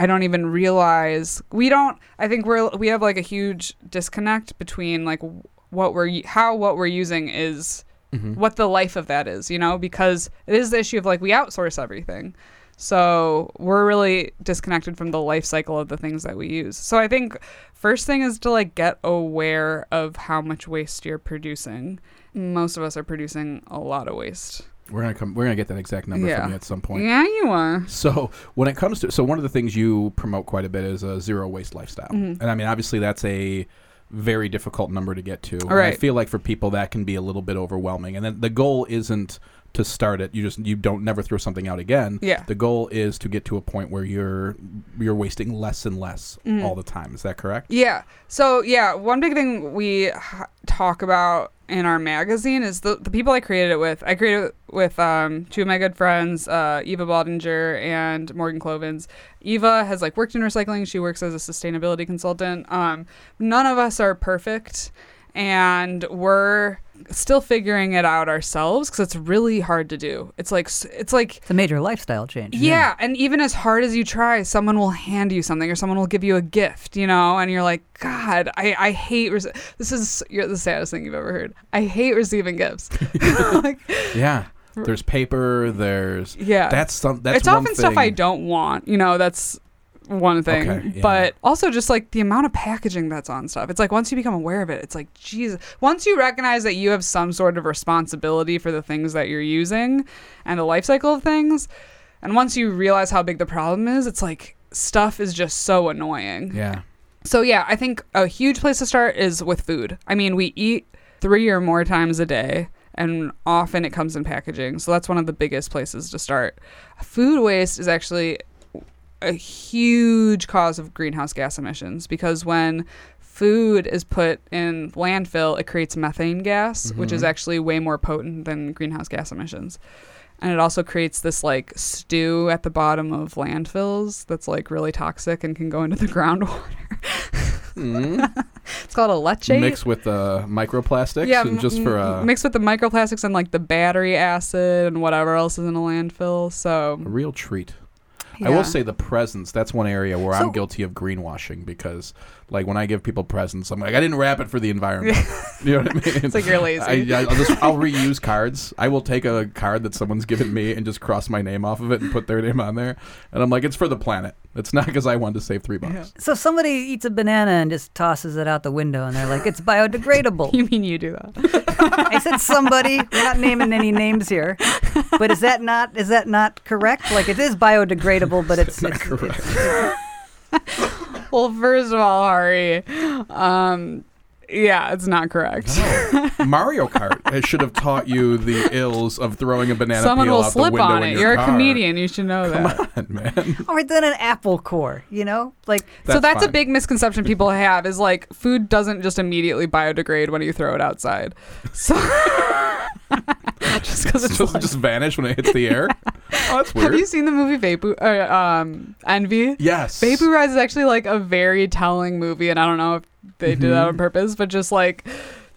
I don't even realize. We don't, I think we're, we have like a huge disconnect between like what we're, how what we're using is Mm-hmm. what the life of that is, you know, because it is the issue of like we outsource everything. So we're really disconnected from the life cycle of the things that we use. So I think first thing is to like get aware of how much waste you're producing. Most of us are producing a lot of waste. We're gonna come. We're gonna get that exact number yeah. from you at some point. Yeah, you are. So when it comes to, so one of the things you promote quite a bit is a zero waste lifestyle. Mm-hmm. And I mean, obviously that's a very difficult number to get to. All right. I feel like for people that can be a little bit overwhelming. And then the goal isn't to start it. You just you don't never throw something out again. Yeah. The goal is to get to a point where you're you're wasting less and less mm. all the time. Is that correct? Yeah. So yeah, one big thing we h- talk about in our magazine is the the people I created it with. I created it with um, two of my good friends, uh, Eva Bodinger and Morgan Clovens. Eva has like worked in recycling. She works as a sustainability consultant. Um, none of us are perfect. And we're still figuring it out ourselves because it's really hard to do. It's like it's like it's a major lifestyle change. Yeah, yeah, and even as hard as you try, someone will hand you something or someone will give you a gift, you know, and you're like, God, I, I hate re- this is you're the saddest thing you've ever heard. I hate receiving gifts. Like, yeah. There's paper. There's yeah. That's some. That's it's one often thing. Stuff I don't want. You know, that's. One thing, okay, yeah. But also just like the amount of packaging that's on stuff. It's like once you become aware of it, it's like, Jesus. Once you recognize that you have some sort of responsibility for the things that you're using and the life cycle of things, And once you realize how big the problem is, it's like stuff is just so annoying. Yeah. So yeah, I think a huge place to start is with food. I mean, we eat three or more times a day, and often it comes in packaging. So that's one of the biggest places to start. Food waste is actually a huge cause of greenhouse gas emissions, because when food is put in landfill, it creates methane gas, mm-hmm. which is actually way more potent than greenhouse gas emissions. And it also creates this like stew at the bottom of landfills that's like really toxic and can go into the groundwater. Mm-hmm. It's called a leachate. Mixed with the uh, microplastics, yeah, and just for uh, mixed with the microplastics and like the battery acid and whatever else is in a landfill. So a real treat. Yeah. I will say the presents, that's one area where so, I'm guilty of greenwashing, because like when I give people presents, I'm like, I didn't wrap it for the environment. You know what I mean? It's like you're lazy. I, I'll, just, I'll reuse cards. I will take a card that someone's given me and just cross my name off of it and put their name on there. And I'm like, it's for the planet. It's not because I wanted to save three bucks. Yeah. So somebody eats a banana and just tosses it out the window and they're like, it's biodegradable. You mean you do that? I said somebody. We're not naming any names here. But is that not is that not correct? Like, it is biodegradable, but it's... That's it's not correct. It's, it's, well, first of all, Hari, um, yeah, it's not correct. No. Mario Kart should have taught you the ills of throwing a banana Someone peel out the window on in it. your You're car. You're a comedian. You should know that. Come on, man. Or then an apple core, you know? like. That's so that's fine. A big misconception people have is like food doesn't just immediately biodegrade when you throw it outside. So... Just because it doesn't like... just vanish when it hits the air. Yeah. Oh, that's weird. Have you seen the movie Vapu- uh, um, Envy? Yes. Vaporize is actually like a very telling movie, and I don't know if they mm-hmm. did that on purpose, but just like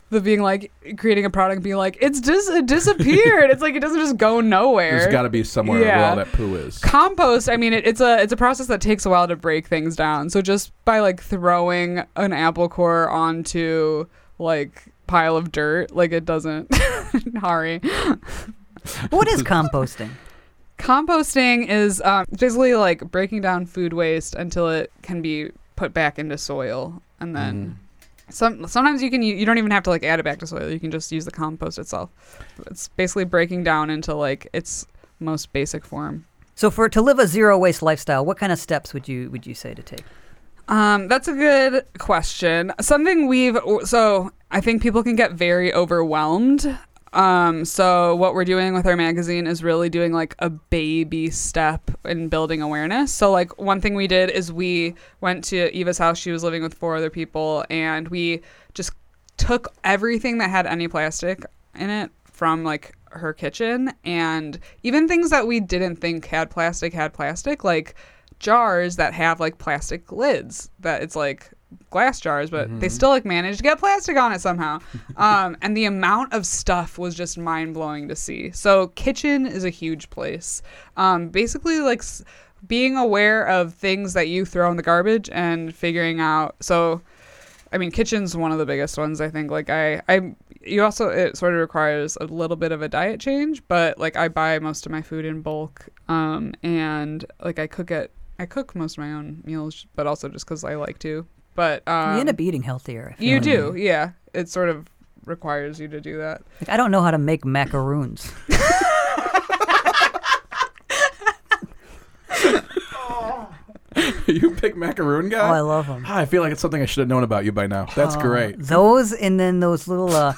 the being like creating a product, being like it's just dis- it disappeared. It's like it doesn't just go nowhere. There's got to be somewhere yeah. where all that poo is. Compost. I mean, it, it's a it's a process that takes a while to break things down. So just by like throwing an apple core onto like pile of dirt, like it doesn't. Hari. What is composting? Composting is um, basically like breaking down food waste until it can be put back into soil, and then mm. some. Sometimes you can you, you don't even have to like add it back to soil. You can just use the compost itself. It's basically breaking down into like its most basic form. So, for to live a zero waste lifestyle, what kind of steps would you would you say to take? Um, that's a good question. Something we've so I think people can get very overwhelmed. Um, so what we're doing with our magazine is really doing like a baby step in building awareness. So like one thing we did is we went to Eva's house. She was living with four other people, and we just took everything that had any plastic in it from like her kitchen, and even things that we didn't think had plastic had plastic, like jars that have like plastic lids that it's like glass jars, but mm-hmm. they still like managed to get plastic on it somehow. Um, and the amount of stuff was just mind blowing to see. So kitchen is a huge place. Um, basically like s- being aware of things that you throw in the garbage and figuring out. So, I mean, kitchen's one of the biggest ones, I think. Like I, I, you also, it sort of requires a little bit of a diet change, but like I buy most of my food in bulk. Um, and like I cook at, I cook most of my own meals, but also just cause I like to. But um, you end up eating healthier. You do, I mean. Yeah. It sort of requires you to do that. Like, I don't know how to make macaroons. You big macaroon guy? Oh, I love them. Ah, I feel like it's something I should have known about you by now. That's uh, great. Those and then those little, uh,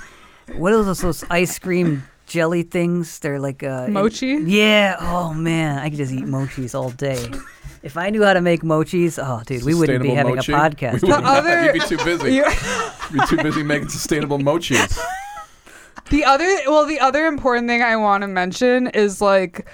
what are those, those ice cream jelly things? They're like... Uh, mochi? It, yeah. Oh, man. I could just eat mochis all day. If I knew how to make mochis, oh, dude, we wouldn't be having mochi. a podcast. The other... You'd be too busy. You'd be too busy making sustainable mochis. The other, well, the other important thing I want to mention is like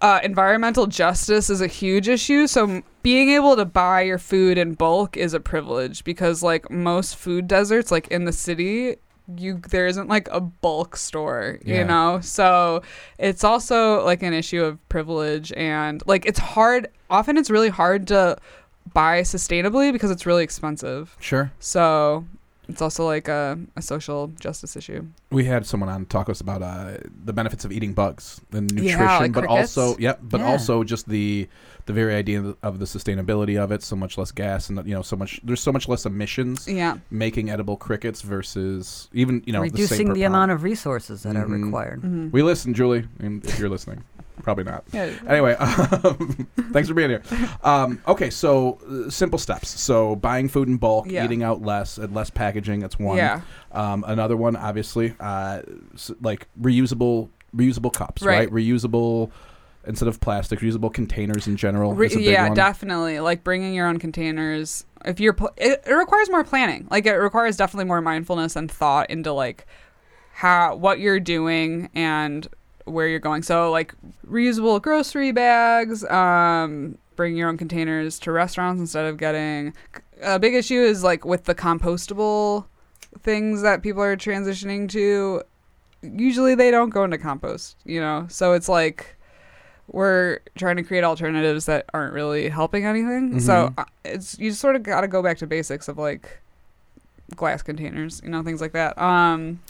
uh, environmental justice is a huge issue. So being able to buy your food in bulk is a privilege, because like most food deserts, like in the city, you there isn't like a bulk store, yeah. you know? So it's also like an issue of privilege, and like it's hard. Often it's really hard to buy sustainably because it's really expensive. Sure. So it's also like a, a social justice issue. We had someone on talk to us about uh, the benefits of eating bugs and nutrition, yeah, like but crickets. also yep, but yeah. also just the the very idea of the, of the sustainability of it. So much less gas, and you know, so much there's so much less emissions. Yeah. Making edible crickets versus even you know reducing the, the amount of resources that mm-hmm. are required. Mm-hmm. We listen, Julie, and if you're listening. Probably not. Yeah. Anyway, um, thanks for being here. Um, okay, so uh, simple steps. So buying food in bulk, yeah. eating out less, and less packaging. That's one. Yeah. Um, another one, obviously, uh, like reusable reusable cups, right? right? Reusable. Instead of plastic, reusable containers in general. Re- yeah, one. Definitely. Like bringing your own containers. If you're, pl- it, it requires more planning. Like it requires definitely more mindfulness and thought into like how what you're doing and where you're going. So like reusable grocery bags. Um, bringing your own containers to restaurants instead of getting. A big issue is like with the compostable things that people are transitioning to. Usually they don't go into compost. You know, so it's like. We're trying to create alternatives that aren't really helping anything. Mm-hmm. So it's you sort of got to go back to basics of like glass containers, you know, things like that. Um,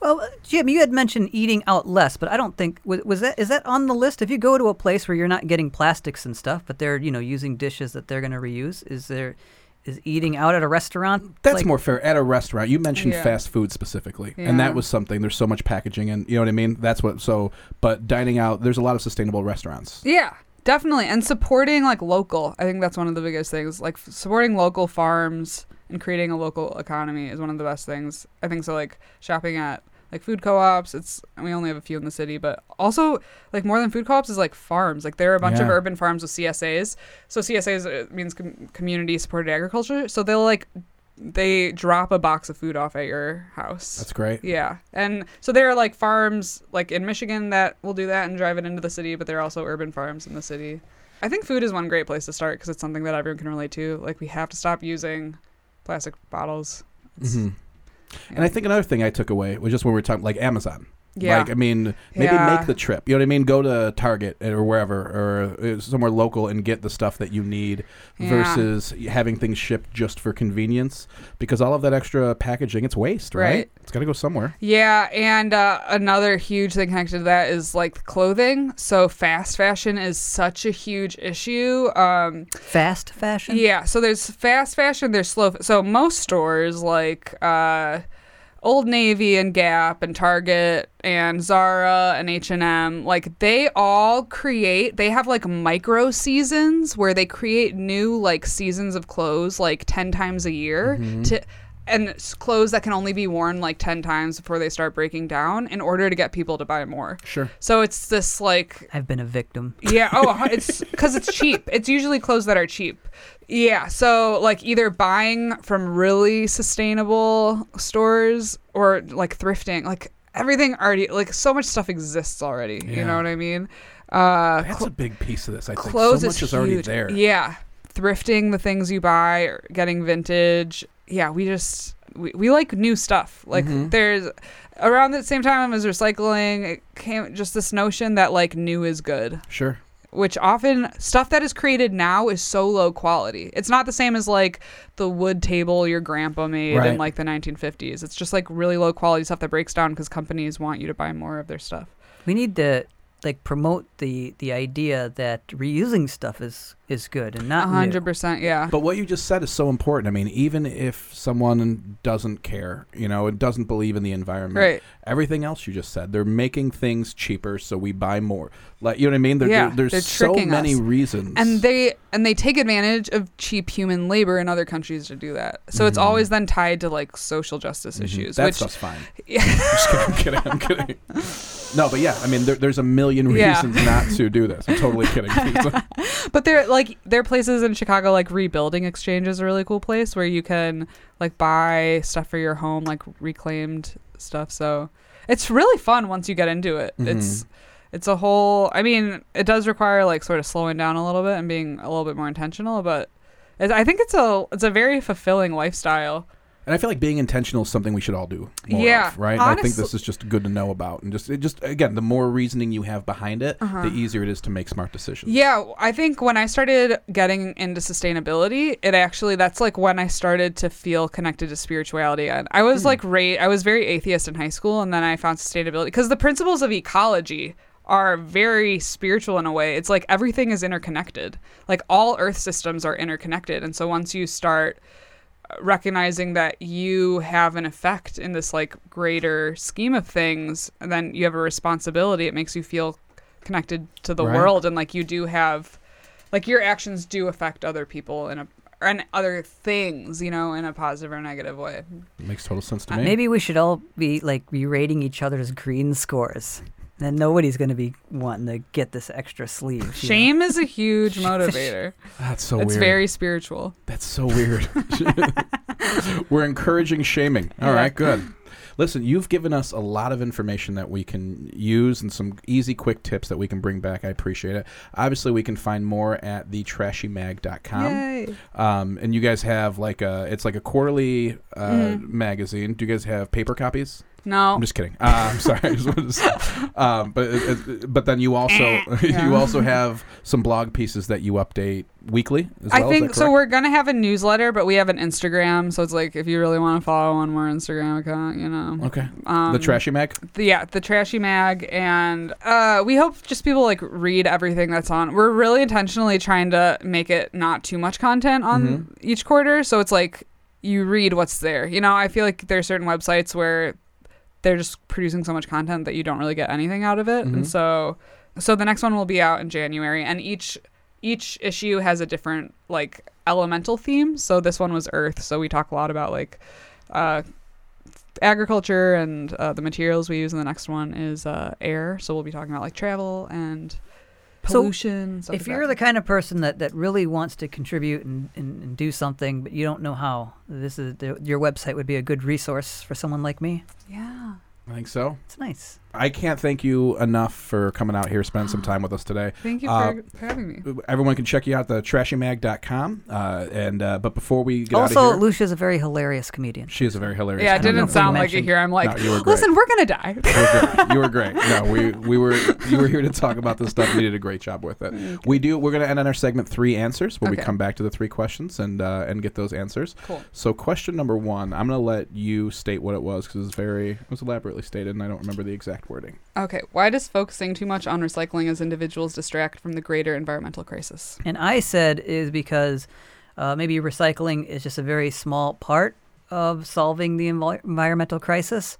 well, Jim, you had mentioned eating out less, but I don't think was, was that is that on the list? If you go to a place where you're not getting plastics and stuff, but they're you know using dishes that they're going to reuse, is there? Is eating out at a restaurant? That's like, more fair. At a restaurant. You mentioned yeah. fast food specifically. Yeah. And that was something. There's so much packaging and you know what I mean? That's what so but dining out, there's a lot of sustainable restaurants. Yeah, definitely. And supporting like local. I think that's one of the biggest things. Like f- supporting local farms and creating a local economy is one of the best things. I think so like shopping at like food co-ops, it's we only have a few in the city, but also like more than food co-ops is like farms. Like there are a bunch yeah. of urban farms with C S As. So C S As means com- community supported agriculture. So they'll like they drop a box of food off at your house. That's great. Yeah, and so there are like farms like in Michigan that will do that and drive it into the city, but there are also urban farms in the city. I think food is one great place to start because it's something that everyone can relate to. Like we have to stop using plastic bottles. It's, mm-hmm. And yeah. I think another thing I took away was just when we were talking, like Amazon. Yeah. Like, I mean, maybe yeah. make the trip. You know what I mean? Go to Target or wherever or somewhere local and get the stuff that you need yeah. versus having things shipped just for convenience. Because all of that extra packaging, it's waste, right? right? It's got to go somewhere. Yeah. And uh, another huge thing connected to that is like clothing. So fast fashion is such a huge issue. Um, fast fashion? Yeah. So there's fast fashion, there's slow. F- so most stores like... Uh, Old Navy and Gap and Target and Zara and H and M, like they all create, they have like micro seasons where they create new like seasons of clothes like ten times a year mm-hmm. to, and it's clothes that can only be worn like ten times before they start breaking down in order to get people to buy more. Sure. So it's this like. I've been a victim. Yeah. Oh, it's because it's cheap. It's usually clothes that are cheap. Yeah, so like either buying from really sustainable stores or like thrifting, like everything already, like so much stuff exists already. Yeah. You know what I mean? Uh, That's cl- a big piece of this. I think so much is, is already there. Yeah, thrifting the things you buy, or getting vintage. Yeah, we just we, we like new stuff. Like mm-hmm. there's around the same time as recycling, it came just this notion that like new is good. Sure. Which often stuff that is created now is so low quality. It's not the same as like the wood table your grandpa made right. in like the nineteen fifties. It's just like really low quality stuff that breaks down because companies want you to buy more of their stuff. We need to like promote the, the idea that reusing stuff is, is good and not one hundred percent, new. Yeah. But what you just said is so important. I mean, even if someone doesn't care, you know, and doesn't believe in the environment, right. everything else you just said, they're making things cheaper so we buy more. Like, you know what I mean? They're, yeah, they're, there's so many us. reasons. And they and they take advantage of cheap human labor in other countries to do that. So mm-hmm. it's always then tied to like social justice mm-hmm. issues. That which, stuff's fine. Yeah. I'm just kidding. I'm kidding. I'm kidding. No, but yeah, I mean, there, there's a million reasons yeah. not to do this. I'm totally kidding. But there, like, there are places in Chicago, like Rebuilding Exchange is a really cool place where you can like buy stuff for your home, like reclaimed stuff. So it's really fun once you get into it. Mm-hmm. It's it's a whole. I mean, it does require like sort of slowing down a little bit and being a little bit more intentional. But it, I think it's a it's a very fulfilling lifestyle. And I feel like being intentional is something we should all do more yeah, of, right? Honestly, I think this is just good to know about. And just, it just again, the more reasoning you have behind it, uh-huh. the easier it is to make smart decisions. Yeah, I think when I started getting into sustainability, it actually, that's like when I started to feel connected to spirituality. And I was hmm. like, ra- I was very atheist in high school, and then I found sustainability. Because the principles of ecology are very spiritual in a way. It's like everything is interconnected. Like all earth systems are interconnected. And so once you start... recognizing that you have an effect in this like greater scheme of things and then you have a responsibility, it makes you feel connected to the right. world, and like you do have, like your actions do affect other people in a and other things, you know, in a positive or negative way. It makes total sense to uh, me. Maybe we should all be like be rating each other's green scores. Then nobody's going to be wanting to get this extra sleeve. Shame know? is a huge motivator. That's so it's weird. It's very spiritual. That's so weird. We're encouraging shaming. All yeah. right, good. Listen, you've given us a lot of information that we can use and some easy, quick tips that we can bring back. I appreciate it. Obviously, we can find more at the trashy mag dot com. Um, and you guys have like a, it's like a quarterly uh, mm-hmm. magazine. Do you guys have paper copies? No. I'm just kidding. Uh, I'm sorry. I just wanted to say. Um, but it, but then you also yeah. you also have some blog pieces that you update weekly as well. I think so. We're gonna have a newsletter, but we have an Instagram, so it's like if you really want to follow on our Instagram account, you know. Okay. Um, the Trashy Mag. The, yeah, the Trashy Mag, and uh, we hope just people like read everything that's on. We're really intentionally trying to make it not too much content on mm-hmm. each quarter, so it's like you read what's there. You know, I feel like there are certain websites where they're just producing so much content that you don't really get anything out of it. Mm-hmm. And so so the next one will be out in January, and each each issue has a different like elemental theme. So this one was Earth, so we talk a lot about like uh, agriculture and uh, the materials we use, and the next one is uh, air, so we'll be talking about like travel and pollution. So if you're the kind of person that, that really wants to contribute and, and, and do something, but you don't know how, this is the, your website would be a good resource for someone like me. Yeah. I think so. It's nice. I can't thank you enough for coming out here, spending some time with us today. Thank you for uh, having me. Everyone can check you out at the trashy mag dot com. Uh, and uh, but before we get also, out of here, Lucia's a very hilarious comedian. She is a very hilarious. Yeah, comedian. It didn't sound like it here. I'm like, no, you were great. Listen, we're gonna die. We're you were great. No, we we were you were here to talk about this stuff. You did a great job with it. Okay. We do. We're gonna end on our segment three answers, where okay. we come back to the three questions and uh, and get those answers. Cool. So question number one, I'm gonna let you state what it was because it's very it was elaborately stated, and I don't remember the exact wording. Okay. Why does focusing too much on recycling as individuals distract from the greater environmental crisis? And I said is because uh, maybe recycling is just a very small part of solving the env- environmental crisis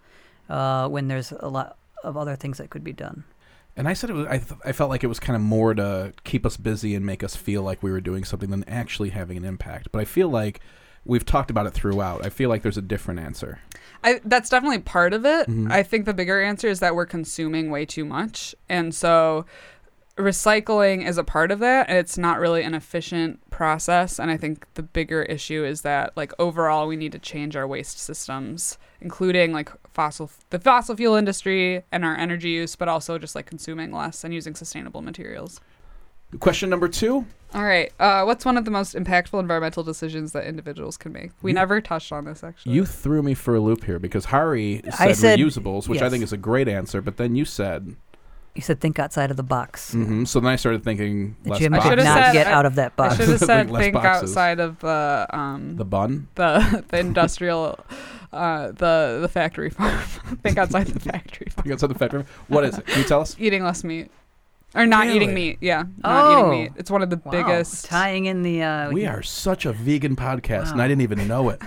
uh, when there's a lot of other things that could be done. And I said it was, I, th- I felt like it was kind of more to keep us busy and make us feel like we were doing something than actually having an impact. But I feel like we've talked about it throughout. I feel like there's a different answer. I, that's definitely part of it. Mm-hmm. I think the bigger answer is that we're consuming way too much. And so recycling is a part of that. And it's not really an efficient process. And I think the bigger issue is that, like, overall, we need to change our waste systems, including, like, fossil the fossil fuel industry and our energy use, but also just, like, consuming less and using sustainable materials. Question number two. All right. Uh, what's one of the most impactful environmental decisions that individuals can make? We you, never touched on this, actually. You threw me for a loop here because Hari said, said reusables, which yes. I think is a great answer. But then you said... You said think outside of the box. Mm-hmm. So then I started thinking less Jim boxes. I should have said, get I, out of that box. I should have said think boxes. outside of the... Um, the bun? The, the industrial... Uh, the the factory farm. Think outside the factory farm. Think outside the factory farm. What is it? Can you tell us? Eating less meat. Or not really? eating meat, yeah. Not oh. eating meat. It's one of the wow. biggest. Tying in the... Uh, we we can... are such a vegan podcast, wow. and I didn't even know it.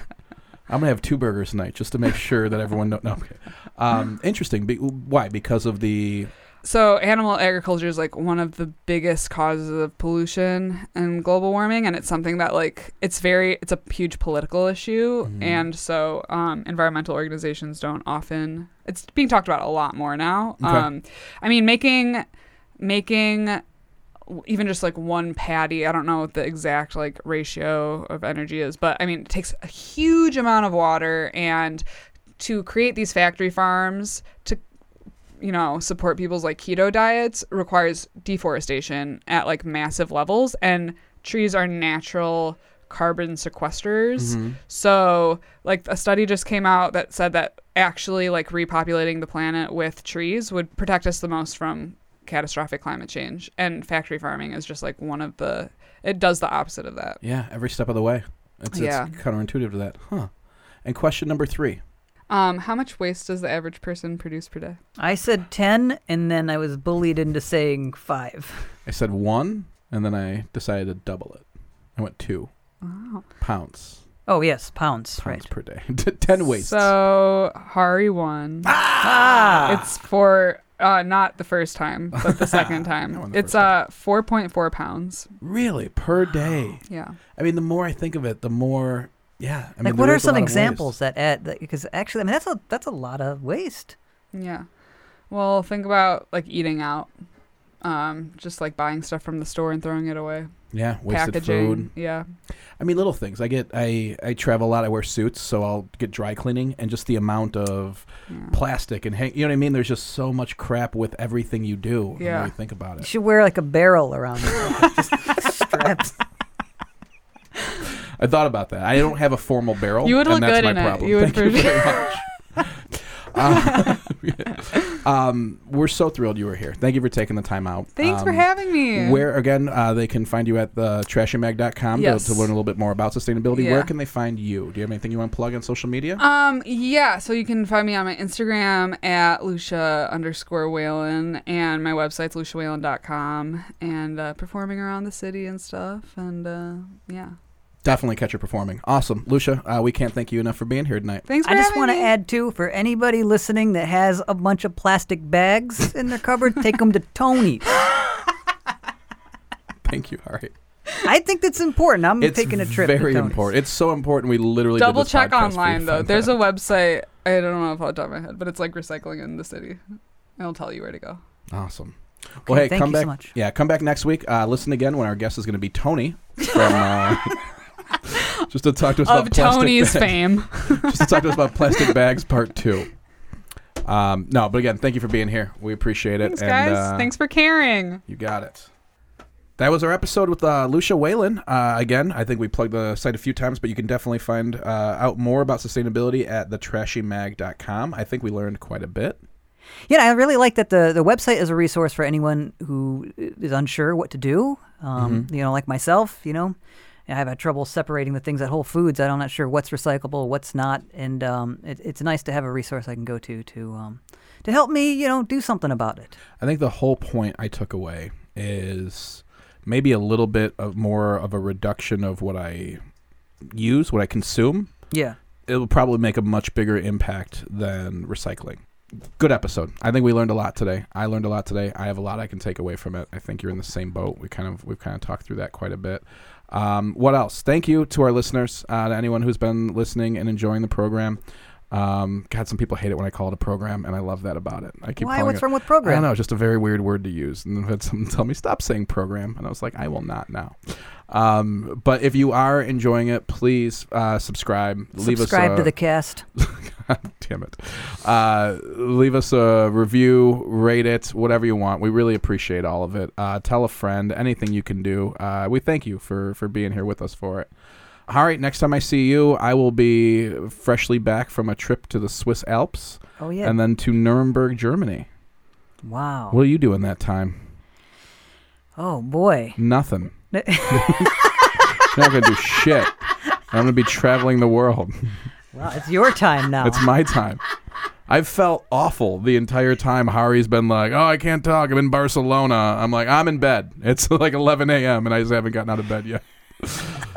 I'm going to have two burgers tonight just to make sure that everyone knows. No, okay. um, interesting. Be- why? Because of the... So animal agriculture is like one of the biggest causes of pollution and global warming, and it's something that like it's very it's a huge political issue, mm-hmm. and so um, environmental organizations don't often... It's being talked about a lot more now. Okay. Um, I mean, making... Making even just like one patty, I don't know what the exact like ratio of energy is, but I mean, it takes a huge amount of water, and to create these factory farms to, you know, support people's like keto diets requires deforestation at like massive levels, and trees are natural carbon sequestrers. Mm-hmm. So like a study just came out that said that actually like repopulating the planet with trees would protect us the most from catastrophic climate change, and factory farming is just like one of the it does the opposite of that. Yeah, every step of the way. It's, yeah. it's counterintuitive to that. Huh. And question number three. Um, how much waste does the average person produce per day? I said ten, and then I was bullied into saying five. I said one, and then I decided to double it. I went two. Wow. Pounds. Oh, yes, pounds. Pounds right. per day. ten weights. So, Hari won. Ah! It's for Uh, not the first time, but the second time. the it's uh four point four pounds. Really? Per day? Yeah. I mean, the more I think of it, the more, yeah. I like, mean, what are some examples that add, because actually, I mean, that's a, that's a lot of waste. Yeah. Well, think about, like, eating out. Um, just, like, buying stuff from the store and throwing it away. Yeah, wasted Packaging, food. Yeah. I mean, little things. I get, I, I travel a lot. I wear suits, so I'll get dry cleaning, and just the amount of yeah. plastic and hang, you know what I mean? There's just so much crap with everything you do. Yeah. When you think about it. You should wear like a barrel around it. Just straps. I thought about that. I don't have a formal barrel. You would look and that's good my in problem. It. You Thank would for you very much. um, um, we're so thrilled you were here. Thank you for taking the time out. Thanks um, for having me. Where, again, uh, they can find you at the trashy mag dot com yes. to, to learn a little bit more about sustainability. Yeah. Where can they find you? Do you have anything you want to plug on social media? Um, yeah, so you can find me on my Instagram at Lucia underscore Whalen, and my website's lucia whalen dot com, and uh, performing around the city and stuff, and uh, yeah. Definitely catch her performing. Awesome. Lucia, uh, we can't thank you enough for being here tonight. Thanks for having me. I just want to add, too, for anybody listening that has a bunch of plastic bags in their cupboard, take them to Tony's. Thank you, Hari. I think that's important. I'm it's taking a trip very to important. It's so important. We literally Double did this check online, though. There's that. a website. I don't know if I'll top of my head, but it's like recycling in the city. It'll tell you where to go. Awesome. Okay, well, hey, thank come you back. So much. Yeah, come back next week. Uh, listen again when our guest is going to be Tony from... Uh, Just to talk to us about plastic Tony's bags. fame. Just to talk to us about plastic bags, part two. Um, no, but again, thank you for being here. We appreciate it. Thanks, and, guys. Uh, Thanks for caring. You got it. That was our episode with uh, Lucia Whalen. Uh, again, I think we plugged the site a few times, but you can definitely find uh, out more about sustainability at the trashy mag dot com. I think we learned quite a bit. Yeah, I really like that the, the website is a resource for anyone who is unsure what to do. Um, mm-hmm. You know, like myself, you know. I've had trouble separating the things at Whole Foods. I'm not sure what's recyclable, what's not, and um, it, it's nice to have a resource I can go to to um, to help me, you know, do something about it. I think the whole point I took away is maybe a little bit of more of a reduction of what I use, what I consume. Yeah, it will probably make a much bigger impact than recycling. Good episode. I think we learned a lot today. I learned a lot today. I have a lot I can take away from it. I think you're in the same boat. We kind of we've kind of talked through that quite a bit. Um, what else? Thank you to our listeners, uh, to anyone who's been listening and enjoying the program. Um, God, some people hate it when I call it a program, and I love that about it. I keep Why? What's it, wrong with program? I don't know. It's just a very weird word to use. And I've had someone tell me, stop saying program. And I was like, I will not now. Um, but if you are enjoying it, please uh, subscribe. Subscribe Leave us a, to the cast. God damn it. Uh, leave us a review, rate it, whatever you want. We really appreciate all of it. Uh, tell a friend, anything you can do. Uh, we thank you for, for being here with us for it. All right, next time I see you, I will be freshly back from a trip to the Swiss Alps. Oh, yeah. And then to Nuremberg, Germany. Wow. What are you doing that time? Oh, boy. Nothing. N- I'm not going to do shit. I'm going to be traveling the world. Well, it's your time now. It's my time. I've felt awful the entire time. Hari's been like, oh, I can't talk. I'm in Barcelona. I'm like, I'm in bed. It's like eleven a.m. and I just haven't gotten out of bed yet.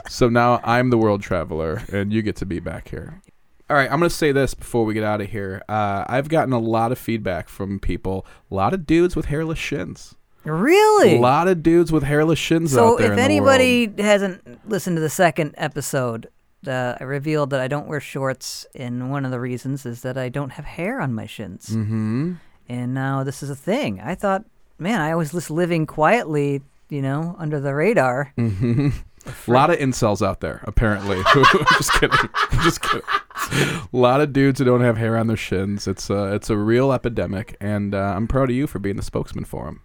So now I'm the world traveler, and you get to be back here. All right, I'm going to say this before we get out of here. Uh, I've gotten a lot of feedback from people, a lot of dudes with hairless shins. Really? A lot of dudes with hairless shins so out there in the world. So if anybody hasn't listened to the second episode, uh, I revealed that I don't wear shorts, and one of the reasons is that I don't have hair on my shins. Mm-hmm. And now this is a thing. I thought, man, I was just living quietly, you know, under the radar. Mm-hmm. A lot of incels out there, apparently. Just kidding. Just kidding. A lot of dudes who don't have hair on their shins. It's a, it's a real epidemic, and uh, I'm proud of you for being the spokesman for them.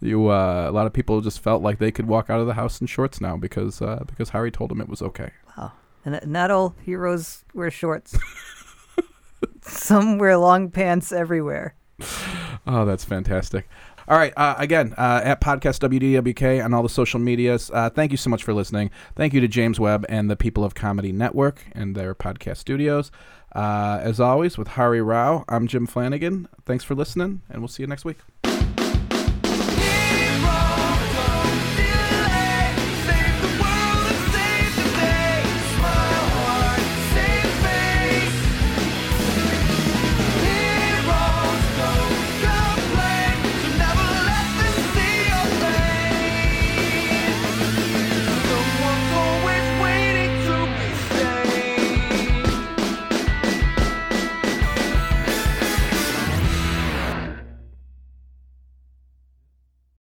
You, uh, a lot of people just felt like they could walk out of the house in shorts now because uh, because Hari told them it was okay. Wow. And not all heroes wear shorts. Some wear long pants everywhere. Oh, that's fantastic. All right, uh, again, uh, at Podcast W D W K on all the social medias, uh, thank you so much for listening. Thank you to James Webb and the People of Comedy Network and their podcast studios. Uh, as always, with Hari Rao, I'm Jim Flanagan. Thanks for listening, and we'll see you next week.